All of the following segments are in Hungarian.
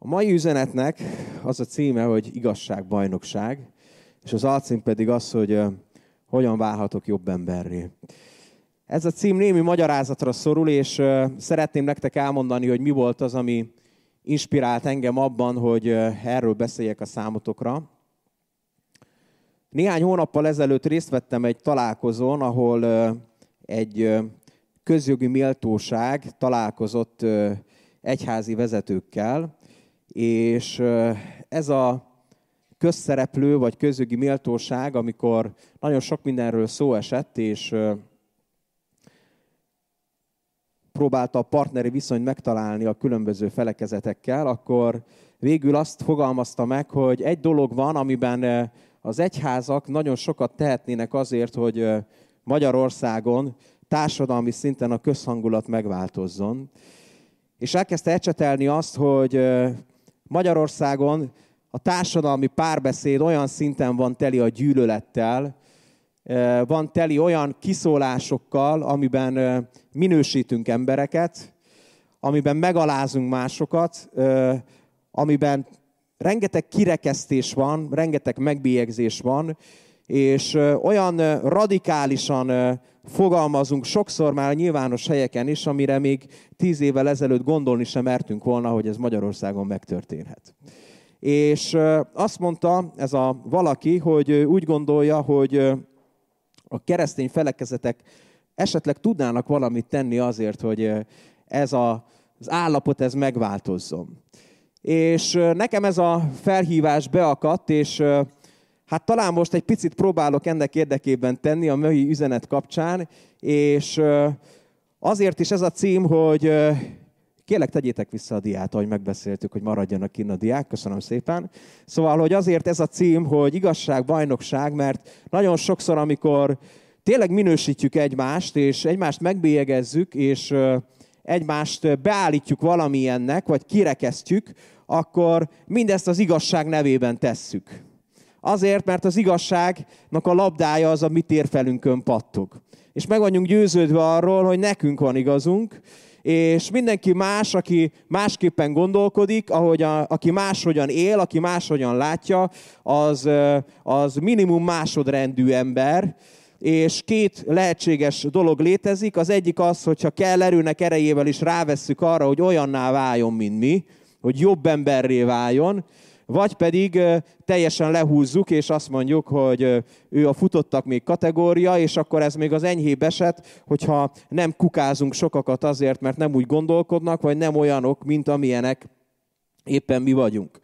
A mai üzenetnek az a címe, hogy igazságbajnokság, és az alcím pedig az, hogy hogyan válhatok jobb emberré. Ez a cím némi magyarázatra szorul, és szeretném nektek elmondani, hogy mi volt az, ami inspirált engem abban, hogy erről beszéljek a számotokra. Néhány hónappal ezelőtt részt vettem egy találkozón, ahol egy közjogi méltóság találkozott egyházi vezetőkkel, és ez a közszereplő vagy közjogi méltóság, amikor nagyon sok mindenről szó esett, és próbálta a partneri viszonyt megtalálni a különböző felekezetekkel, akkor végül azt fogalmazta meg, hogy egy dolog van, amiben az egyházak nagyon sokat tehetnének azért, hogy Magyarországon társadalmi szinten a közhangulat megváltozzon. És elkezdte ecsetelni azt, hogy Magyarországon a társadalmi párbeszéd olyan szinten van teli a gyűlölettel, van teli olyan kiszólásokkal, amiben minősítünk embereket, amiben megalázunk másokat, amiben rengeteg kirekesztés van, rengeteg megbélyegzés van, és olyan radikálisan fogalmazunk sokszor már nyilvános helyeken is, amire még 10 évvel ezelőtt gondolni sem mertünk volna, hogy ez Magyarországon megtörténhet. És azt mondta ez a valaki, hogy úgy gondolja, hogy a keresztény felekezetek esetleg tudnának valamit tenni azért, hogy ez az állapot ez megváltozzon. És nekem ez a felhívás beakadt, és hát talán most egy picit próbálok ennek érdekében tenni a mai üzenet kapcsán, és azért is ez a cím, hogy kérlek, tegyétek vissza a diát, ahogy megbeszéltük, hogy maradjanak kinn a diák. Köszönöm szépen. Szóval, hogy azért ez a cím, hogy igazságbajnokság, mert nagyon sokszor, amikor tényleg minősítjük egymást, és egymást megbélyegezzük, és egymást beállítjuk valamilyennek, vagy kirekesztjük, akkor mindezt az igazság nevében tesszük. Azért, mert az igazságnak a labdája az a mi térfelünkön pattog. És meg vagyunk győződve arról, hogy nekünk van igazunk, és mindenki más, aki másképpen gondolkodik, aki máshogyan él, aki máshogyan látja, az minimum másodrendű ember, és 2 lehetséges dolog létezik. Az egyik az, hogyha kell erőnek erejével is rávesszük arra, hogy olyanná váljon, mint mi, hogy jobb emberré váljon, vagy pedig teljesen lehúzzuk, és azt mondjuk, hogy ő a futottak még kategória, és akkor ez még az enyhébb eset, hogyha nem kukázunk sokakat azért, mert nem úgy gondolkodnak, vagy nem olyanok, mint amilyenek éppen mi vagyunk.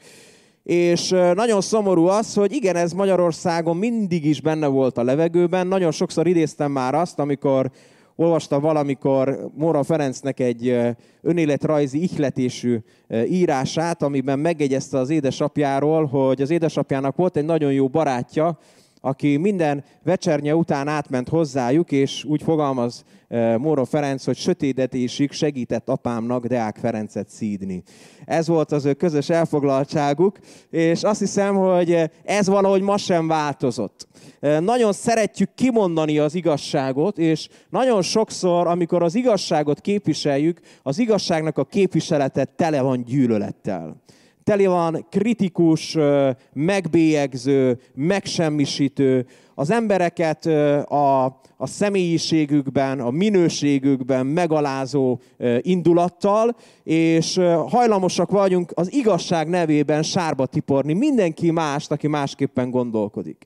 És nagyon szomorú az, hogy igen, ez Magyarországon mindig is benne volt a levegőben. Nagyon sokszor idéztem már azt, amikor olvastam valamikor Móra Ferencnek egy önéletrajzi ihletésű írását, amiben megjegyezte az édesapjáról, hogy az édesapjának volt egy nagyon jó barátja, aki minden vecsernye után átment hozzájuk, és úgy fogalmaz Móra Ferenc, hogy sötétedésig segített apámnak Deák Ferencet szídni. Ez volt az ő közös elfoglaltságuk, és azt hiszem, hogy ez valahogy ma sem változott. Nagyon szeretjük kimondani az igazságot, és nagyon sokszor, amikor az igazságot képviseljük, az igazságnak a képviselete tele van gyűlölettel. Teli van kritikus, megbélyegző, megsemmisítő. Az embereket a személyiségükben, a minőségükben megalázó indulattal, és hajlamosak vagyunk az igazság nevében sárba tiporni mindenki mást, aki másképpen gondolkodik.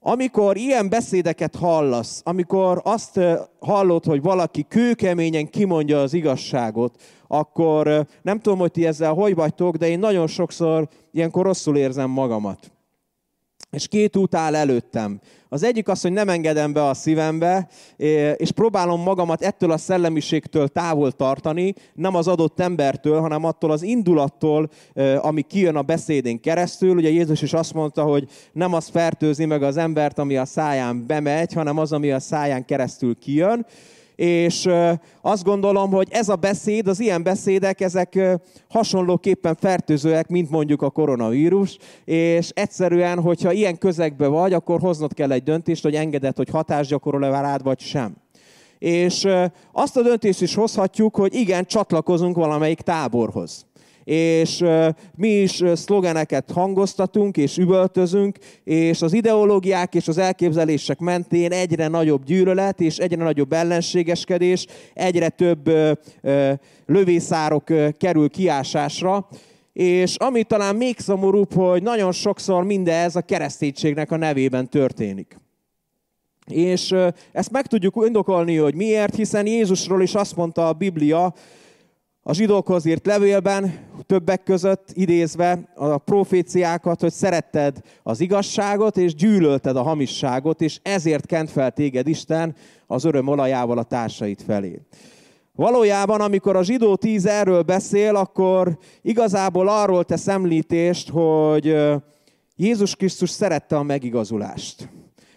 Amikor ilyen beszédeket hallasz, amikor azt hallod, hogy valaki kőkeményen kimondja az igazságot, akkor nem tudom, hogy ti ezzel hogy vagytok, de én nagyon sokszor ilyenkor rosszul érzem magamat. És 2 út áll előttem. Az egyik az, hogy nem engedem be a szívembe, és próbálom magamat ettől a szellemiségtől távol tartani, nem az adott embertől, hanem attól az indulattól, ami kijön a beszédén keresztül. Ugye Jézus is azt mondta, hogy nem az fertőzi meg az embert, ami a száján bemegy, hanem az, ami a száján keresztül kijön. És azt gondolom, hogy ez a beszéd, az ilyen beszédek, ezek hasonlóképpen fertőzőek, mint mondjuk a koronavírus, és egyszerűen, hogyha ilyen közegben vagy, akkor hoznod kell egy döntést, hogy engeded, hogy hatást gyakorol-e rád, vagy sem. És azt a döntést is hozhatjuk, hogy igen, csatlakozunk valamelyik táborhoz. és mi is szlogeneket hangoztatunk és üvöltözünk, és az ideológiák és az elképzelések mentén egyre nagyobb gyűlölet és egyre nagyobb ellenségeskedés, egyre több lövészárok kerül kiásásra. És ami talán még szomorúbb, hogy nagyon sokszor mindez a kereszténységnek a nevében történik. És ezt meg tudjuk indokolni, hogy miért, hiszen Jézusról is azt mondta a Biblia a zsidókhoz írt levélben, többek között idézve a proféciákat, hogy szeretted az igazságot, és gyűlölted a hamisságot, és ezért kent fel téged Isten az öröm olajával a társait felé. Valójában, amikor a zsidó 10 erről beszél, akkor igazából arról tesz említést, hogy Jézus Krisztus szerette a megigazulást.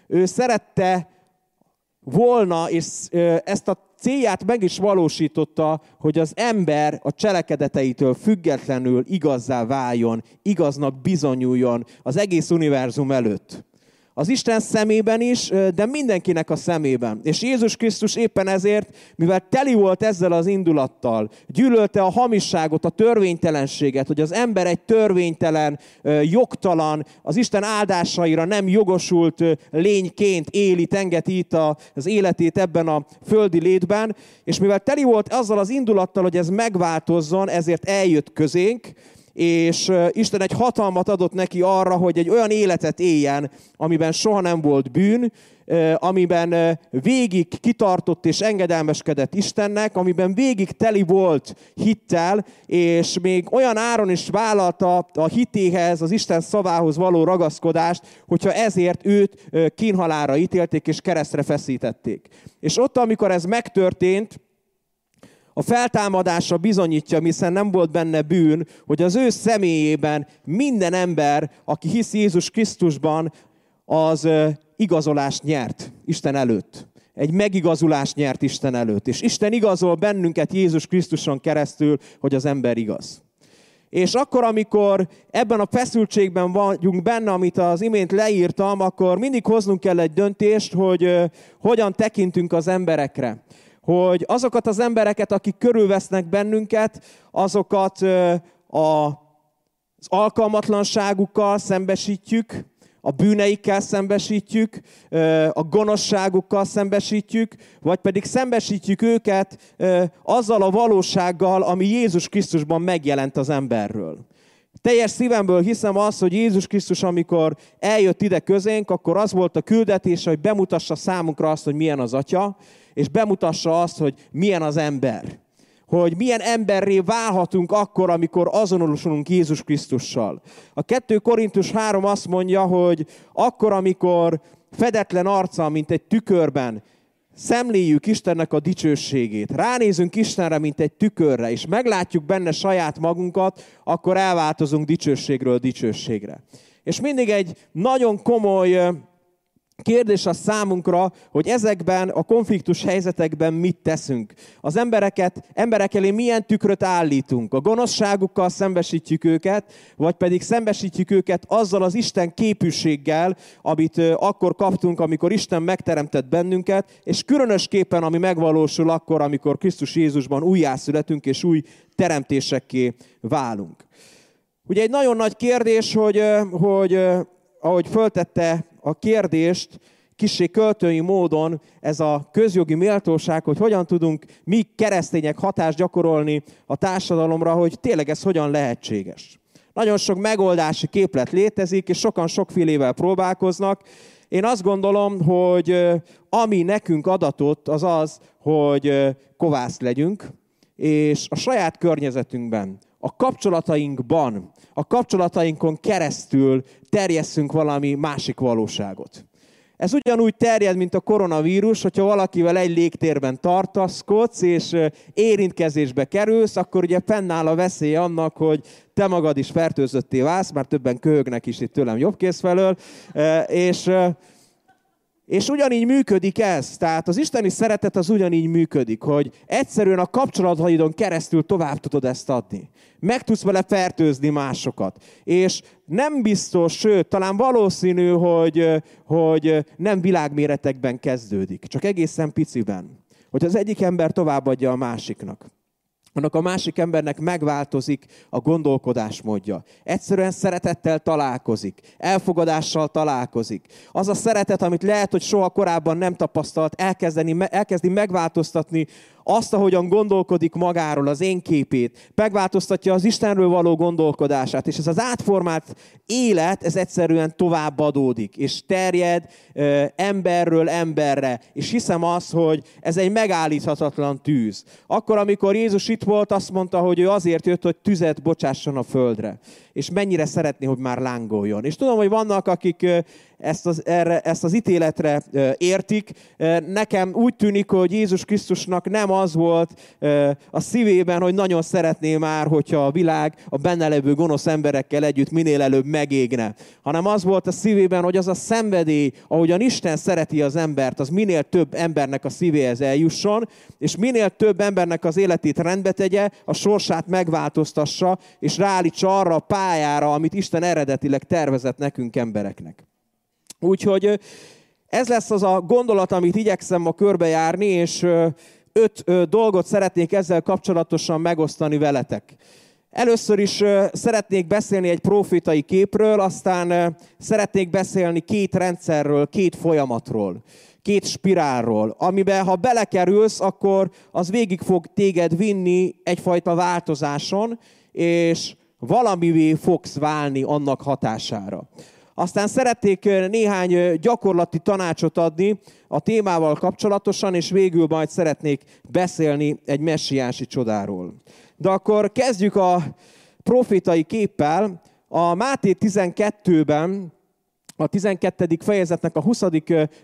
Ő szerette volna, és ezt a célját meg is valósította, hogy az ember a cselekedeteitől függetlenül igazzá váljon, igaznak bizonyuljon az egész univerzum előtt. Az Isten szemében is, de mindenkinek a szemében. És Jézus Krisztus éppen ezért, mivel teli volt ezzel az indulattal, gyűlölte a hamisságot, a törvénytelenséget, hogy az ember egy törvénytelen, jogtalan, az Isten áldásaira nem jogosult lényként éli, tengeti itt az életét ebben a földi létben. És mivel teli volt azzal az indulattal, hogy ez megváltozzon, ezért eljött közénk, és Isten egy hatalmat adott neki arra, hogy egy olyan életet éljen, amiben soha nem volt bűn, amiben végig kitartott és engedelmeskedett Istennek, amiben végig teli volt hittel, és még olyan áron is vállalta a hitéhez, az Isten szavához való ragaszkodást, hogyha ezért őt kínhalálra ítélték és keresztre feszítették. És ott, amikor ez megtörtént, a feltámadása bizonyítja, hiszen nem volt benne bűn, hogy az ő személyében minden ember, aki hisz Jézus Krisztusban, az igazolást nyert Isten előtt. Egy megigazulást nyert Isten előtt. És Isten igazol bennünket Jézus Krisztuson keresztül, hogy az ember igaz. És akkor, amikor ebben a feszültségben vagyunk benne, amit az imént leírtam, akkor mindig hoznunk kell egy döntést, hogy hogyan tekintünk az emberekre. Hogy azokat az embereket, akik körülvesznek bennünket, azokat az alkalmatlanságukkal szembesítjük, a bűneikkel szembesítjük, a gonoszságukkal szembesítjük, vagy pedig szembesítjük őket azzal a valósággal, ami Jézus Krisztusban megjelent az emberről. Teljes szívemből hiszem azt, hogy Jézus Krisztus, amikor eljött ide közénk, akkor az volt a küldetése, hogy bemutassa számunkra azt, hogy milyen az Atya, és bemutassa azt, hogy milyen az ember. Hogy milyen emberré válhatunk akkor, amikor azonosulunk Jézus Krisztussal. A 2 Korintus 3 azt mondja, hogy akkor, amikor fedetlen arccal, mint egy tükörben, szemléljük Istennek a dicsőségét, ránézünk Istenre, mint egy tükörre, és meglátjuk benne saját magunkat, akkor elváltozunk dicsőségről dicsőségre. És mindig egy nagyon komoly kérdés az számunkra, hogy ezekben a konfliktus helyzetekben mit teszünk. Az emberek elé milyen tükröt állítunk. A gonoszságukkal szembesítjük őket, vagy pedig szembesítjük őket azzal az Isten képűséggel, amit akkor kaptunk, amikor Isten megteremtett bennünket, és különösképpen ami megvalósul akkor, amikor Krisztus Jézusban újjászületünk és új teremtésekké válunk. Ugye egy nagyon nagy kérdés, hogy ahogy föltette a kérdést kissé költői módon, ez a közjogi méltóság, hogy hogyan tudunk mi keresztények hatást gyakorolni a társadalomra, hogy tényleg ez hogyan lehetséges. Nagyon sok megoldási képlet létezik, és sokan sokfélével próbálkoznak. Én azt gondolom, hogy ami nekünk adatott, az az, hogy kovász legyünk, és a saját környezetünkben, a kapcsolatainkban, a kapcsolatainkon keresztül terjesszünk valami másik valóságot. Ez ugyanúgy terjed, mint a koronavírus, hogyha valakivel egy légtérben tartaszkodsz, és érintkezésbe kerülsz, akkor ugye fennáll a veszély annak, hogy te magad is fertőzötté válsz, már többen köhögnek is itt tőlem jobbkész felől, és ugyanígy működik ez, tehát az isteni szeretet az ugyanígy működik, hogy egyszerűen a kapcsolataidon keresztül tovább tudod ezt adni. Meg tudsz vele fertőzni másokat. És nem biztos, sőt, talán valószínű, hogy nem világméretekben kezdődik, csak egészen piciben. Hogy az egyik ember továbbadja a másiknak. annak a másik embernek megváltozik a gondolkodásmódja. Egyszerűen szeretettel találkozik, elfogadással találkozik. Az a szeretet, amit lehet, hogy soha korábban nem tapasztalt, elkezdi megváltoztatni azt, ahogyan gondolkodik magáról, az én képét. Megváltoztatja az Istenről való gondolkodását, és ez az átformált élet, ez egyszerűen továbbadódik, és terjed emberről emberre. És hiszem azt, hogy ez egy megállíthatatlan tűz. Akkor, amikor Jézus itt volt, azt mondta, hogy ő azért jött, hogy tüzet bocsásson a földre. És mennyire szeretné, hogy már lángoljon. És tudom, hogy vannak, akik ezt az ítéletre értik. Nekem úgy tűnik, hogy Jézus Krisztusnak nem az volt a szívében, hogy nagyon szeretné már, hogyha a világ a benne levő gonosz emberekkel együtt minél előbb megégne. Hanem az volt a szívében, hogy az a szenvedély, ahogyan Isten szereti az embert, az minél több embernek a szívéhez eljusson, és minél több embernek az életét rendbe tegye, a sorsát megváltoztassa, és ráállítsa arra a pályára, amit Isten eredetileg tervezett nekünk embereknek. Úgyhogy ez lesz az a gondolat, amit igyekszem ma körbejárni, és 5 dolgot szeretnék ezzel kapcsolatosan megosztani veletek. Először is szeretnék beszélni egy prófétai képről, aztán szeretnék beszélni 2 rendszerről, 2 folyamatról, 2 spirálról, amiben ha belekerülsz, akkor az végig fog téged vinni egyfajta változáson, és valamivé fogsz válni annak hatására. Aztán szeretnék néhány gyakorlati tanácsot adni a témával kapcsolatosan, és végül majd szeretnék beszélni egy messiási csodáról. De akkor kezdjük a profétai képpel. A Máté 12-ben, a 12. fejezetnek a 20.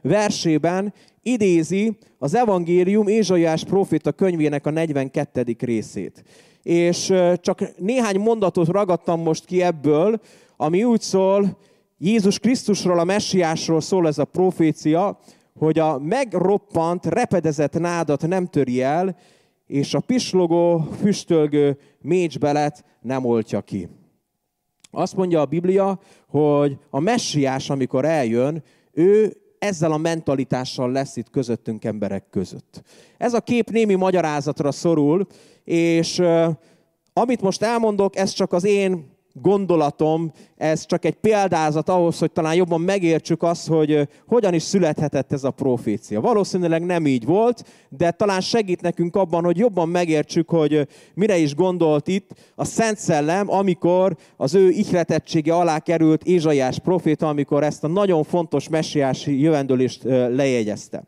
versében idézi az evangélium Ézsaiás próféta könyvének a 42. részét. És csak néhány mondatot ragadtam most ki ebből, ami úgy szól, Jézus Krisztusról, a messiásról szól ez a profécia, hogy a megroppant, repedezett nádat nem töri el, és a pislogó, füstölgő mécsbelet nem oltja ki. Azt mondja a Biblia, hogy a messiás, amikor eljön, ő ezzel a mentalitással lesz itt közöttünk emberek között. Ez a kép némi magyarázatra szorul, és amit most elmondok, ez csak az én gondolatom, ez csak egy példázat ahhoz, hogy talán jobban megértsük azt, hogy hogyan is születhetett ez a profécia. Valószínűleg nem így volt, de talán segít nekünk abban, hogy jobban megértsük, hogy mire is gondolt itt a Szent Szellem, amikor az ő ihletettsége alá került Ézsaiás proféta, amikor ezt a nagyon fontos messiási jövendőlést lejegyezte.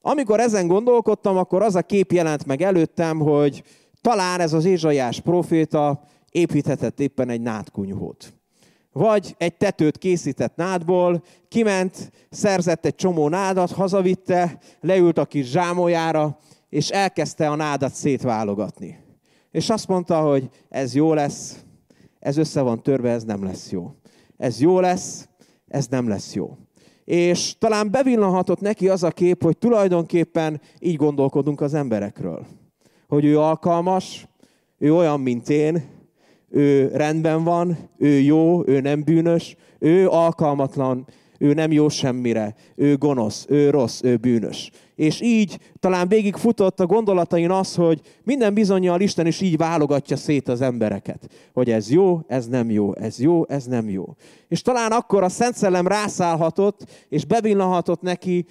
Amikor ezen gondolkodtam, akkor az a kép jelent meg előttem, hogy talán ez az Ézsaiás proféta építhetett éppen egy nádkunyhót. Vagy egy tetőt készített nádból, kiment, szerzett egy csomó nádat, hazavitte, leült a kis zsámoljára, és elkezdte a nádat szétválogatni. És azt mondta, hogy ez jó lesz, ez össze van törve, ez nem lesz jó. Ez jó lesz, ez nem lesz jó. És talán bevillanhatott neki az a kép, hogy tulajdonképpen így gondolkodunk az emberekről. Hogy ő alkalmas, ő olyan, mint én, ő rendben van, ő jó, ő nem bűnös, ő alkalmatlan, ő nem jó semmire, ő gonosz, ő rossz, ő bűnös. És így talán végigfutott a gondolatain az, hogy minden bizonnyal Isten is így válogatja szét az embereket. Hogy ez jó, ez nem jó, ez jó, ez nem jó. És talán akkor a Szent Szellem rászállhatott, és bevillanhatott neki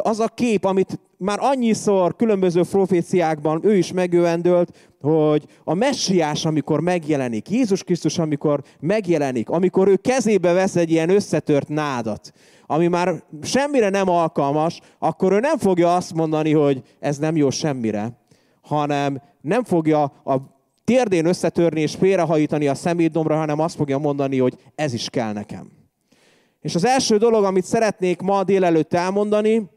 az a kép, amit már annyiszor különböző proféciákban ő is megövendölt, hogy a messiás, amikor megjelenik, Jézus Krisztus, amikor megjelenik, amikor ő kezébe vesz egy ilyen összetört nádat, ami már semmire nem alkalmas, akkor ő nem fogja azt mondani, hogy ez nem jó semmire, hanem nem fogja a térdén összetörni és félrehajítani a szemétdombra, hanem azt fogja mondani, hogy ez is kell nekem. És az első dolog, amit szeretnék ma délelőtt elmondani,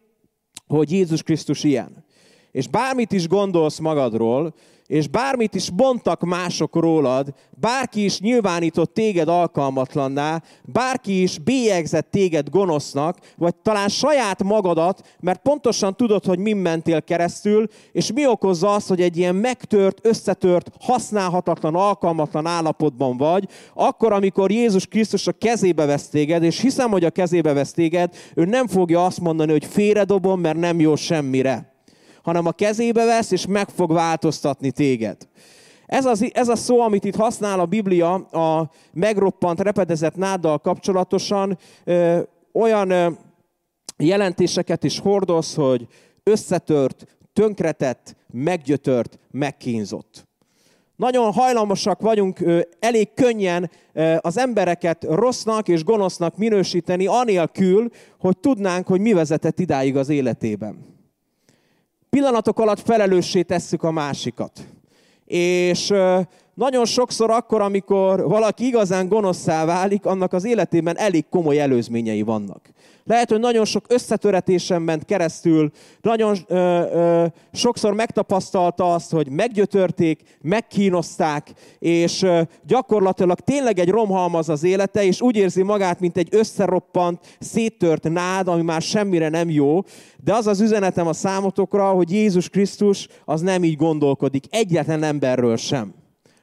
hogy Jézus Krisztus ilyen. És bármit is gondolsz magadról, és bármit is mondtak mások rólad, bárki is nyilvánított téged alkalmatlanná, bárki is bélyegzett téged gonosznak, vagy talán saját magadat, mert pontosan tudod, hogy min mentél keresztül, és mi okozza azt, hogy egy ilyen megtört, összetört, használhatatlan, alkalmatlan állapotban vagy, akkor, amikor Jézus Krisztus a kezébe vesz téged, és hiszem, hogy a kezébe vesz téged, ő nem fogja azt mondani, hogy félredobom, mert nem jó semmire. hanem a kezébe vesz, és meg fog változtatni téged. Ez a szó, amit itt használ a Biblia a megroppant, repedezett náddal kapcsolatosan, olyan jelentéseket is hordoz, hogy összetört, tönkretett, meggyötört, megkínzott. Nagyon hajlamosak vagyunk elég könnyen az embereket rossznak és gonosznak minősíteni, anélkül, hogy tudnánk, hogy mi vezetett idáig az életében. Pillanatok alatt felelőssé tesszük a másikat. És nagyon sokszor akkor, amikor valaki igazán gonoszszá válik, annak az életében elég komoly előzményei vannak. Lehet, hogy nagyon sok összetöretésen ment keresztül, nagyon sokszor megtapasztalta azt, hogy meggyötörték, megkínozták, és gyakorlatilag tényleg egy romhalmaz az élete, és úgy érzi magát, mint egy összeroppant, széttört nád, ami már semmire nem jó. De az az üzenetem a számotokra, hogy Jézus Krisztus az nem így gondolkodik, egyetlen emberről sem.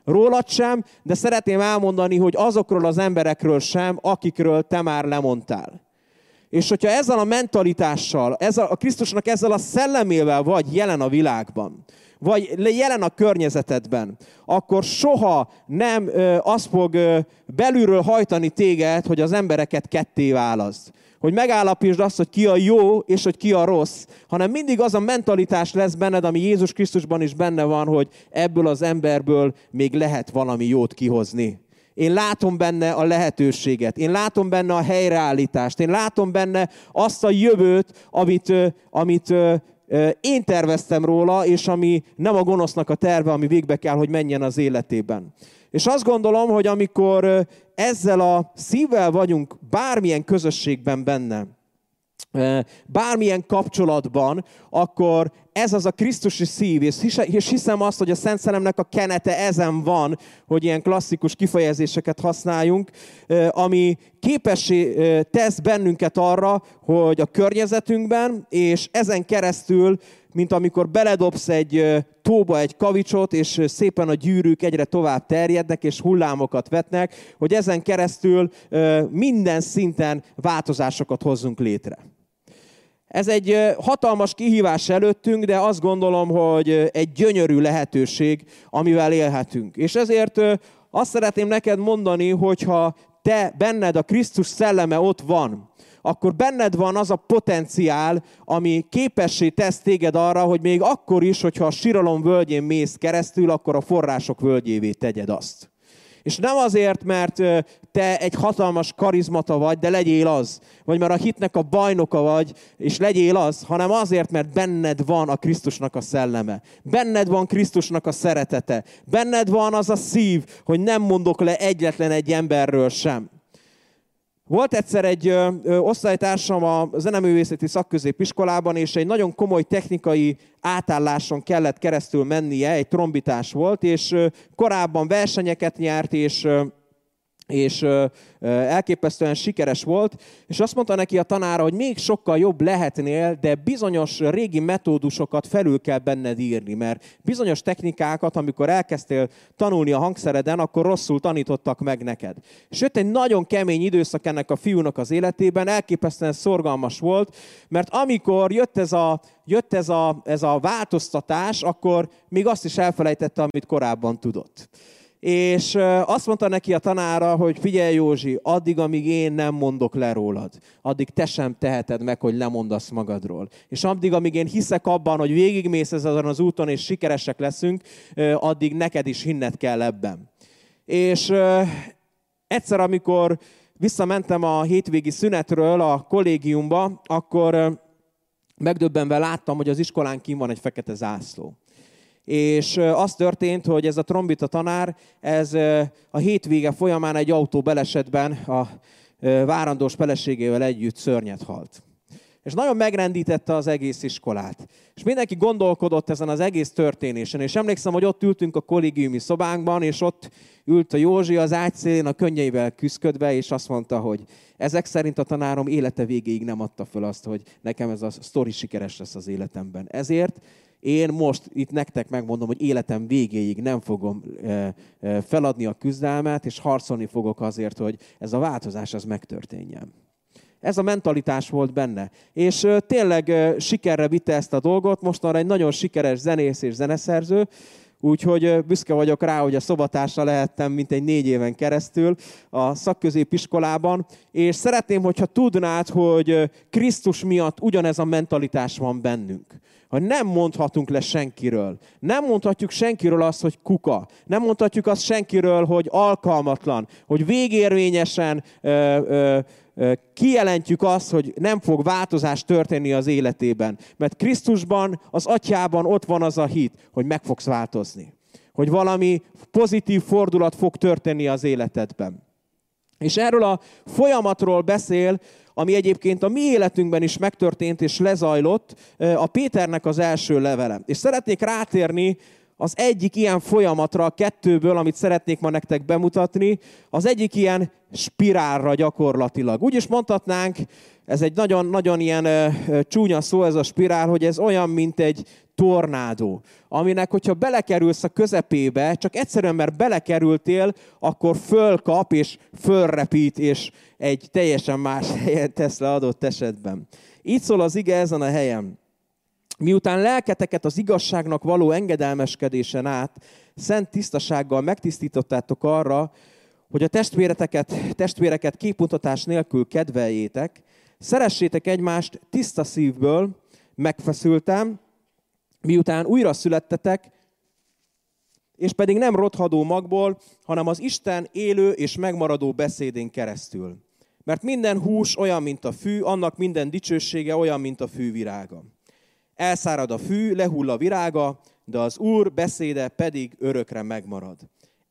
Rólad sem, de szeretném elmondani, hogy azokról az emberekről sem, akikről te már lemondtál. És hogyha ezzel a mentalitással, a Krisztusnak ezzel a szellemével vagy jelen a világban, vagy jelen a környezetedben, akkor soha nem az fog belülről hajtani téged, hogy az embereket ketté válaszd. Hogy megállapítsd azt, hogy ki a jó, és hogy ki a rossz, hanem mindig az a mentalitás lesz benned, ami Jézus Krisztusban is benne van, hogy ebből az emberből még lehet valami jót kihozni. Én látom benne a lehetőséget, én látom benne a helyreállítást, én látom benne azt a jövőt, amit én terveztem róla, és ami nem a gonosznak a terve, ami végbe kell, hogy menjen az életében. És azt gondolom, hogy amikor ezzel a szívvel vagyunk bármilyen közösségben benne, bármilyen kapcsolatban, akkor ez az a Krisztusi szív, és hiszem azt, hogy a Szent Szellemnek a kenete ezen van, hogy ilyen klasszikus kifejezéseket használjunk, ami képessé tesz bennünket arra, hogy a környezetünkben, és ezen keresztül, mint amikor beledobsz egy tóba egy kavicsot, és szépen a gyűrűk egyre tovább terjednek, és hullámokat vetnek, hogy ezen keresztül minden szinten változásokat hozzunk létre. Ez egy hatalmas kihívás előttünk, de azt gondolom, hogy egy gyönyörű lehetőség, amivel élhetünk. És ezért azt szeretném neked mondani, hogyha te benned a Krisztus szelleme ott van, akkor benned van az a potenciál, ami képessé tesz téged arra, hogy még akkor is, hogyha a síralom völgyén mész keresztül, akkor a források völgyévé tegyed azt. És nem azért, mert te egy hatalmas karizmata vagy, de legyél az. Vagy mert a hitnek a bajnoka vagy, és legyél az, hanem azért, mert benned van a Krisztusnak a szelleme. Benned van Krisztusnak a szeretete. Benned van az a szív, hogy nem mondok le egyetlen egy emberről sem. Volt egyszer egy osztálytársam a Zeneművészeti Szakközépiskolában, és egy nagyon komoly technikai átálláson kellett keresztül mennie, egy trombitás volt, és korábban versenyeket nyert, és elképesztően sikeres volt, és azt mondta neki a tanára, hogy még sokkal jobb lehetnél, de bizonyos régi metódusokat felül kell benned írni, mert bizonyos technikákat, amikor elkezdtél tanulni a hangszereden, akkor rosszul tanítottak meg neked. És jött egy nagyon kemény időszak ennek a fiúnak az életében, elképesztően szorgalmas volt, mert amikor jött ez a változtatás, akkor még azt is elfelejtette, amit korábban tudott. És azt mondta neki a tanára, hogy figyelj Józsi, addig, amíg én nem mondok le rólad, addig te sem teheted meg, hogy lemondasz magadról. És addig, amíg én hiszek abban, hogy végigmész ezen az úton, és sikeresek leszünk, addig neked is hinned kell ebben. És egyszer, amikor visszamentem a hétvégi szünetről a kollégiumba, akkor megdöbbenve láttam, hogy az iskolán kint van egy fekete zászló. És az történt, hogy ez a trombita tanár, ez a hétvége folyamán egy autó balesetben a várandós feleségével együtt szörnyet halt. És nagyon megrendítette az egész iskolát. És mindenki gondolkodott ezen az egész történésen. És emlékszem, hogy ott ültünk a kollégiumi szobánkban, és ott ült a Józsi az ágy szélén a könnyeivel küszködve, és azt mondta, hogy ezek szerint a tanárom élete végéig nem adta föl azt, hogy nekem ez a sztori sikeres lesz az életemben. Ezért én most itt nektek megmondom, hogy életem végéig nem fogom feladni a küzdelmet, és harcolni fogok azért, hogy ez a változás az megtörténjen. Ez a mentalitás volt benne. És tényleg sikerre vitte ezt a dolgot, mostanra egy nagyon sikeres zenész és zeneszerző, úgyhogy büszke vagyok rá, hogy a szobatársa lehettem mintegy 4 éven keresztül a szakközépiskolában, és szeretném, hogyha tudnád, hogy Krisztus miatt ugyanez a mentalitás van bennünk. Hogy nem mondhatunk le senkiről. Nem mondhatjuk senkiről azt, hogy kuka. Nem mondhatjuk azt senkiről, hogy alkalmatlan. Hogy végérvényesen kijelentjük azt, hogy nem fog változás történni az életében. Mert Krisztusban, az Atyában ott van az a hit, hogy meg fogsz változni. Hogy valami pozitív fordulat fog történni az életedben. És erről a folyamatról beszél, ami egyébként a mi életünkben is megtörtént és lezajlott, a Péternek az első levele. És szeretnék rátérni az egyik ilyen folyamatra, a kettőből, amit szeretnék ma nektek bemutatni, az egyik ilyen spirálra gyakorlatilag. Úgy is mondhatnánk, ez egy nagyon-nagyon ilyen csúnya szó ez a spirál, hogy ez olyan, mint egy tornádó, aminek, hogyha belekerülsz a közepébe, csak egyszerűen, mert belekerültél, akkor fölkap és fölrepít, és egy teljesen más helyen tesz le adott esetben. Így szól az ige ezen a helyen. Miután lelketeket az igazságnak való engedelmeskedésen át, szent tisztasággal megtisztítottátok arra, hogy a testvéreket képmutatás nélkül kedveljétek, szeressétek egymást tiszta szívből, megfeszültem, miután újra születtetek, és pedig nem rothadó magból, hanem az Isten élő és megmaradó beszédén keresztül. Mert minden hús olyan, mint a fű, annak minden dicsősége olyan, mint a fű virága. Elszárad a fű, lehull a virága, de az Úr beszéde pedig örökre megmarad.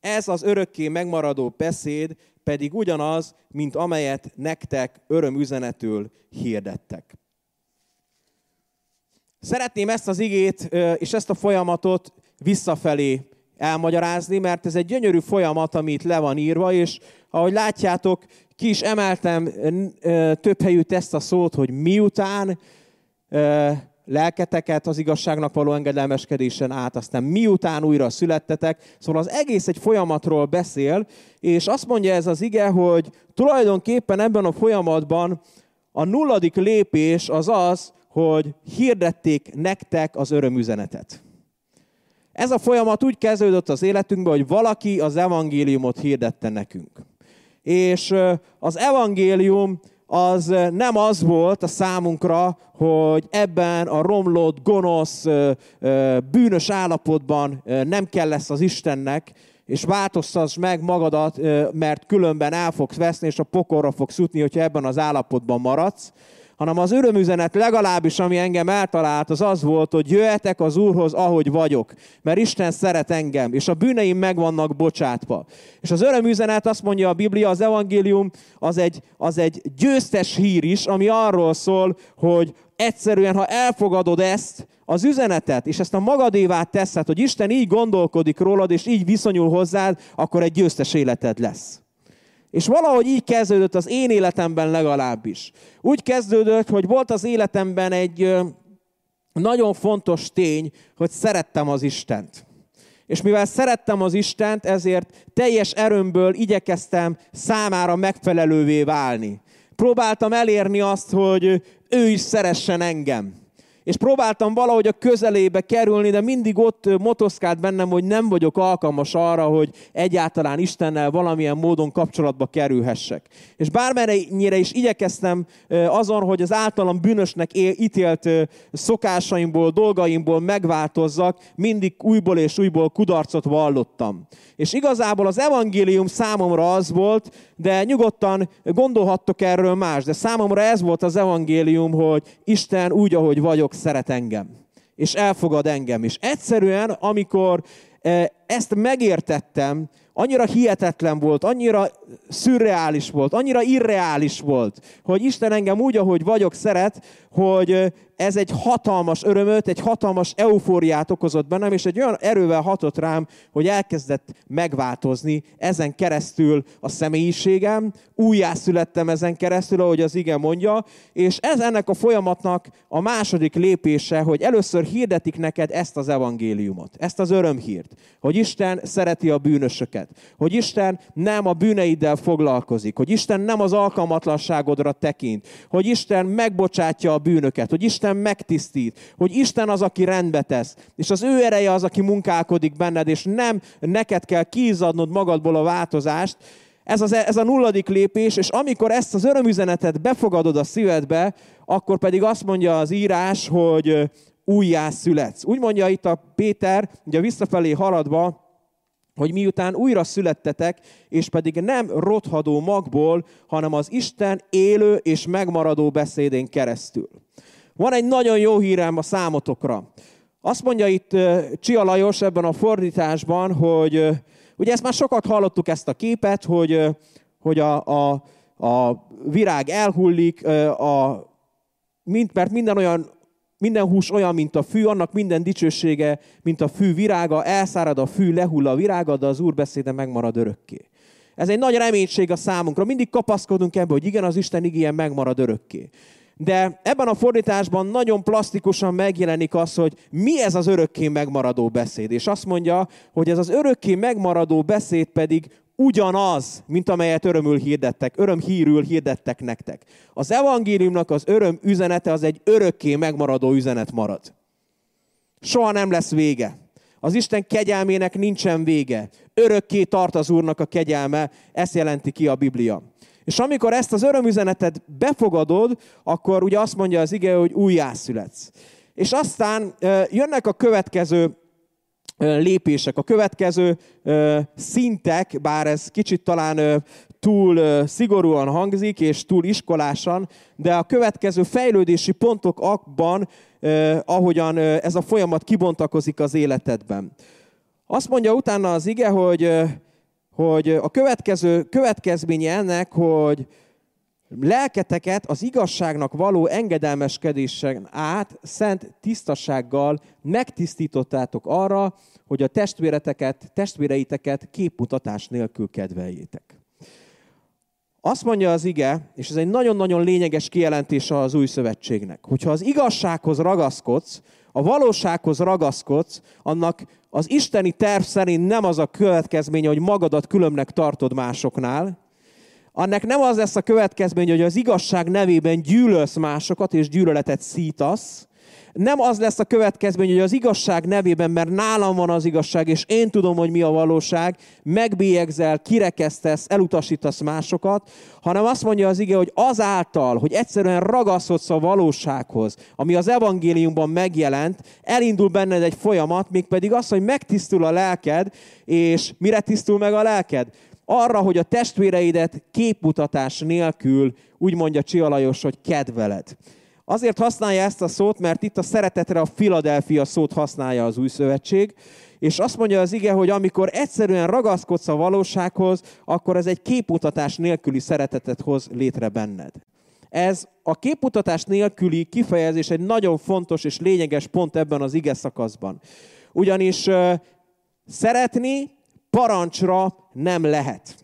Ez az örökké megmaradó beszéd pedig ugyanaz, mint amelyet nektek örömüzenetül hirdettek. Szeretném ezt az igét és ezt a folyamatot visszafelé elmagyarázni, mert ez egy gyönyörű folyamat, ami itt le van írva, és ahogy látjátok, ki is emeltem több helyütt ezt a szót, hogy miután lelketeket az igazságnak való engedelmeskedésen át, aztán miután újra születtetek. Szóval az egész egy folyamatról beszél, és azt mondja ez az ige, hogy tulajdonképpen ebben a folyamatban a 0. lépés az az, hogy hirdették nektek az örömüzenetet. Ez a folyamat úgy kezdődött az életünkben, hogy valaki az evangéliumot hirdette nekünk. És az evangélium az nem az volt a számunkra, hogy ebben a romlott, gonosz, bűnös állapotban nem kell lesz az Istennek, és változtasd meg magadat, mert különben el fogsz veszni, és a pokorra fogsz jutni, hogyha ebben az állapotban maradsz, hanem az örömüzenet legalábbis, ami engem eltalált, az az volt, hogy jöhetek az Úrhoz, ahogy vagyok, mert Isten szeret engem, és a bűneim meg vannak bocsátva. És az örömüzenet, azt mondja a Biblia, az evangélium, az egy győztes hír is, ami arról szól, hogy egyszerűen, ha elfogadod ezt az üzenetet, és ezt a magadévá teszed, hogy Isten így gondolkodik rólad, és így viszonyul hozzád, akkor egy győztes életed lesz. És valahogy így kezdődött az én életemben legalábbis. Úgy kezdődött, hogy volt az életemben egy nagyon fontos tény, hogy szerettem az Istent. És mivel szerettem az Istent, ezért teljes erőmből igyekeztem számára megfelelővé válni. Próbáltam elérni azt, hogy ő is szeressen engem. És próbáltam valahogy a közelébe kerülni, de mindig ott motoszkált bennem, hogy nem vagyok alkalmas arra, hogy egyáltalán Istennel valamilyen módon kapcsolatba kerülhessek. És bármennyire is igyekeztem azon, hogy az általam bűnösnek ítélt szokásaimból, dolgaimból megváltozzak, mindig újból és újból kudarcot vallottam. És igazából az evangélium számomra az volt, de nyugodtan gondolhattok erről más, de számomra ez volt az evangélium, hogy Isten úgy, ahogy vagyok, szeret engem, és elfogad engem. És egyszerűen, amikor ezt megértettem, annyira hihetetlen volt, annyira szürreális volt, annyira irreális volt, hogy Isten engem úgy, ahogy vagyok, szeret, hogy ez egy hatalmas örömöt, egy hatalmas eufóriát okozott bennem, és egy olyan erővel hatott rám, hogy elkezdett megváltozni ezen keresztül a személyiségem, újjászülettem ezen keresztül, ahogy az ige mondja, és ez ennek a folyamatnak a második lépése, hogy először hirdetik neked ezt az evangéliumot, ezt az örömhírt, hogy Isten szereti a bűnösöket. téged. Hogy Isten nem a bűneiddel foglalkozik. Hogy Isten nem az alkalmatlanságodra tekint. Hogy Isten megbocsátja a bűnöket. Hogy Isten megtisztít. Hogy Isten az, aki rendbe tesz. És az ő ereje az, aki munkálkodik benned. És nem neked kell kiizzadnod magadból a változást. Ez a nulladik lépés, és amikor ezt az örömüzenetet befogadod a szívedbe, akkor pedig azt mondja az írás, hogy újjászületsz. Úgy mondja itt a Péter, ugye visszafelé haladva, hogy miután újra születtetek, és pedig nem rothadó magból, hanem az Isten élő és megmaradó beszédén keresztül. Van egy nagyon jó hírem a számotokra. Azt mondja itt Csia Lajos ebben a fordításban, hogy ugye ezt már sokat hallottuk, ezt a képet, hogy a virág elhullik, mert minden hús olyan, mint a fű, annak minden dicsősége, mint a fű virága, elszárad a fű, lehull a virága, de az Úr beszéde megmarad örökké. Ez egy nagy reménység a számunkra. Mindig kapaszkodunk ebbe, hogy igen, az Isten igéje megmarad örökké. De ebben a fordításban nagyon plastikusan megjelenik az, hogy mi ez az örökké megmaradó beszéd. És azt mondja, hogy ez az örökké megmaradó beszéd pedig ugyanaz, mint amelyet örömhírül hirdettek nektek. Az evangéliumnak az öröm üzenete az egy örökké megmaradó üzenet marad. Soha nem lesz vége. Az Isten kegyelmének nincsen vége. Örökké tart az Úrnak a kegyelme, ezt jelenti ki a Biblia. És amikor ezt az örömüzenetet befogadod, akkor ugye azt mondja az ige, hogy újjászületsz. És aztán jönnek a következő lépések, a következő szintek, bár ez kicsit talán túl szigorúan hangzik, és túl iskolásan, de a következő fejlődési pontok abban, ahogyan ez a folyamat kibontakozik az életedben. Azt mondja utána az ige, hogy a következő következménye ennek, hogy lelketeket az igazságnak való engedelmeskedésen át szent tisztasággal megtisztítottátok arra, hogy a testvéreiteket képmutatás nélkül kedveljétek. Azt mondja az ige, és ez egy nagyon-nagyon lényeges kijelentése az új szövetségnek, hogyha az igazsághoz ragaszkodsz, a valósághoz ragaszkodsz, annak az isteni terv szerint nem az a következménye, hogy magadat különbnek tartod másoknál, annak nem az lesz a következménye, hogy az igazság nevében gyűlölsz másokat és gyűlöletet szítasz, nem az lesz a következmény, hogy az igazság nevében, mert nálam van az igazság, és én tudom, hogy mi a valóság, megbélyegzel, kirekesztesz, elutasítasz másokat, hanem azt mondja az ige, hogy azáltal, hogy egyszerűen ragaszkodsz a valósághoz, ami az evangéliumban megjelent, elindul benned egy folyamat, mégpedig az, hogy megtisztul a lelked, és mire tisztul meg a lelked? Arra, hogy a testvéreidet képmutatás nélkül, úgy mondja Csia Lajos, hogy kedveled. Azért használja ezt a szót, mert itt a szeretetre a Philadelphia szót használja az új szövetség, és azt mondja az ige, hogy amikor egyszerűen ragaszkodsz a valósághoz, akkor ez egy képmutatás nélküli szeretetet hoz létre benned. Ez a képmutatás nélküli kifejezés egy nagyon fontos és lényeges pont ebben az ige szakaszban. Ugyanis szeretni parancsra nem lehet.